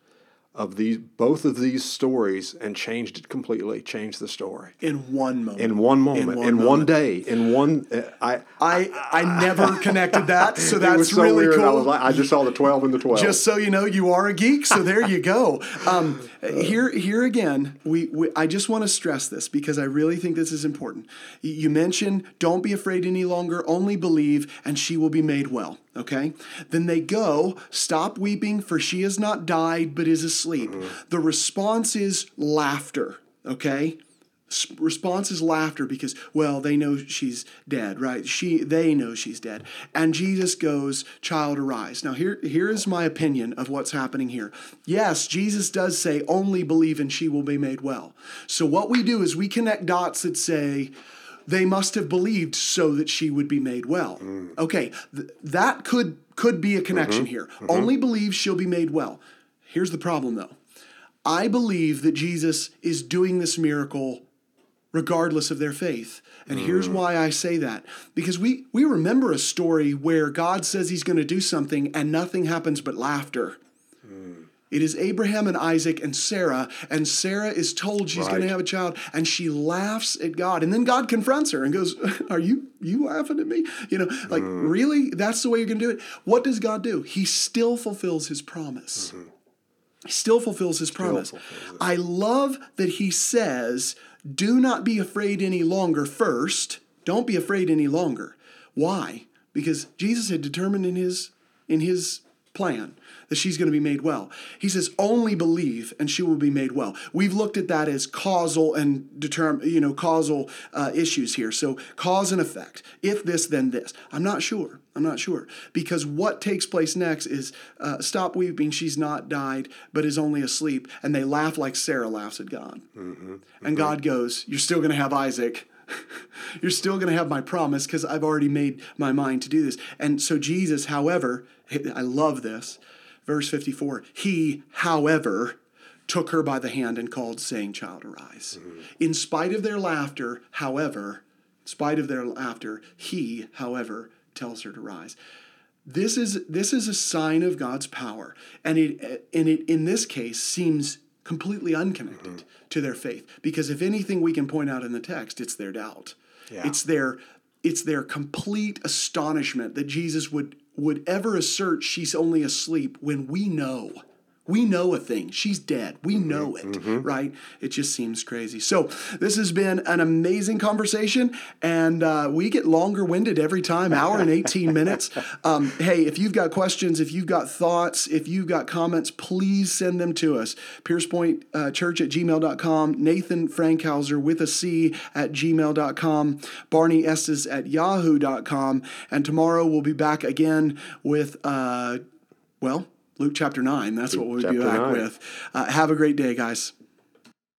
of these, both of these stories, and changed it completely, changed the story. In one moment. In one moment. In one, in one day. In one... Uh, I, I I never connected that, so that's it was so really weird. Cool. I, was like, I just saw the twelve and the twelve. Just so you know, you are a geek, so there you go. Um, here here again, we, we I just want to stress this, because I really think this is important. You mentioned, don't be afraid any longer, only believe, and she will be made well. Okay? Then they go, stop weeping, for she has not died, but is asleep. Mm-hmm. The response is laughter. Okay? S- response is laughter because, well, they know she's dead, right? She, they know she's dead. And Jesus goes, child, arise. Now, here, here is my opinion of what's happening here. Yes, Jesus does say, only believe and she will be made well. So what we do is we connect dots that say, they must have believed so that she would be made well. Mm. Okay, th- that could could be a connection mm-hmm. here. Mm-hmm. Only believe she'll be made well. Here's the problem, though. I believe that Jesus is doing this miracle regardless of their faith. And mm. here's why I say that. Because we, we remember a story where God says he's going to do something and nothing happens but laughter. Mm. It is Abraham and Isaac and Sarah, and Sarah is told she's right. going to have a child, and she laughs at God. And then God confronts her and goes, are you you laughing at me? You know, like, mm. really? That's the way you're going to do it? What does God do? He still fulfills his promise. Mm-hmm. He still fulfills his still promise. Fulfills I love that he says, do not be afraid any longer first. Don't be afraid any longer. Why? Because Jesus had determined in his in his plan that she's going to be made well. He says, only believe and she will be made well. We've looked at that as causal and determ- you know, causal uh, issues here. So cause and effect. If this, then this. I'm not sure. I'm not sure. Because what takes place next is uh, stop weeping. She's not died, but is only asleep. And they laugh like Sarah laughs at God. Mm-hmm. Mm-hmm. And God goes, you're still going to have Isaac. You're still going to have my promise because I've already made my mind to do this. And so Jesus, however, I love this, verse fifty-four, he, however, took her by the hand and called, saying, child, arise. Mm-hmm. In spite of their laughter, however, in spite of their laughter, he, however, tells her to rise. This is this is a sign of God's power. And it and it in this case seems completely unconnected mm-hmm. to their faith. Because if anything we can point out in the text, it's their doubt. Yeah. It's their it's their complete astonishment that Jesus would would ever assert she's only asleep when we know. We know a thing. She's dead. We mm-hmm. know it, mm-hmm. right? It just seems crazy. So this has been an amazing conversation, and uh, we get longer-winded every time, hour and eighteen minutes. Um, hey, if you've got questions, if you've got thoughts, if you've got comments, please send them to us. piercepointchurch uh, at gmail dot com, Nathan Frankhauser with a C at gmail dot com, Barney Estes at yahoo dot com, and tomorrow we'll be back again with, uh, well... Luke chapter nine. That's Luke what we'll be back nine. with. Uh, have a great day, guys.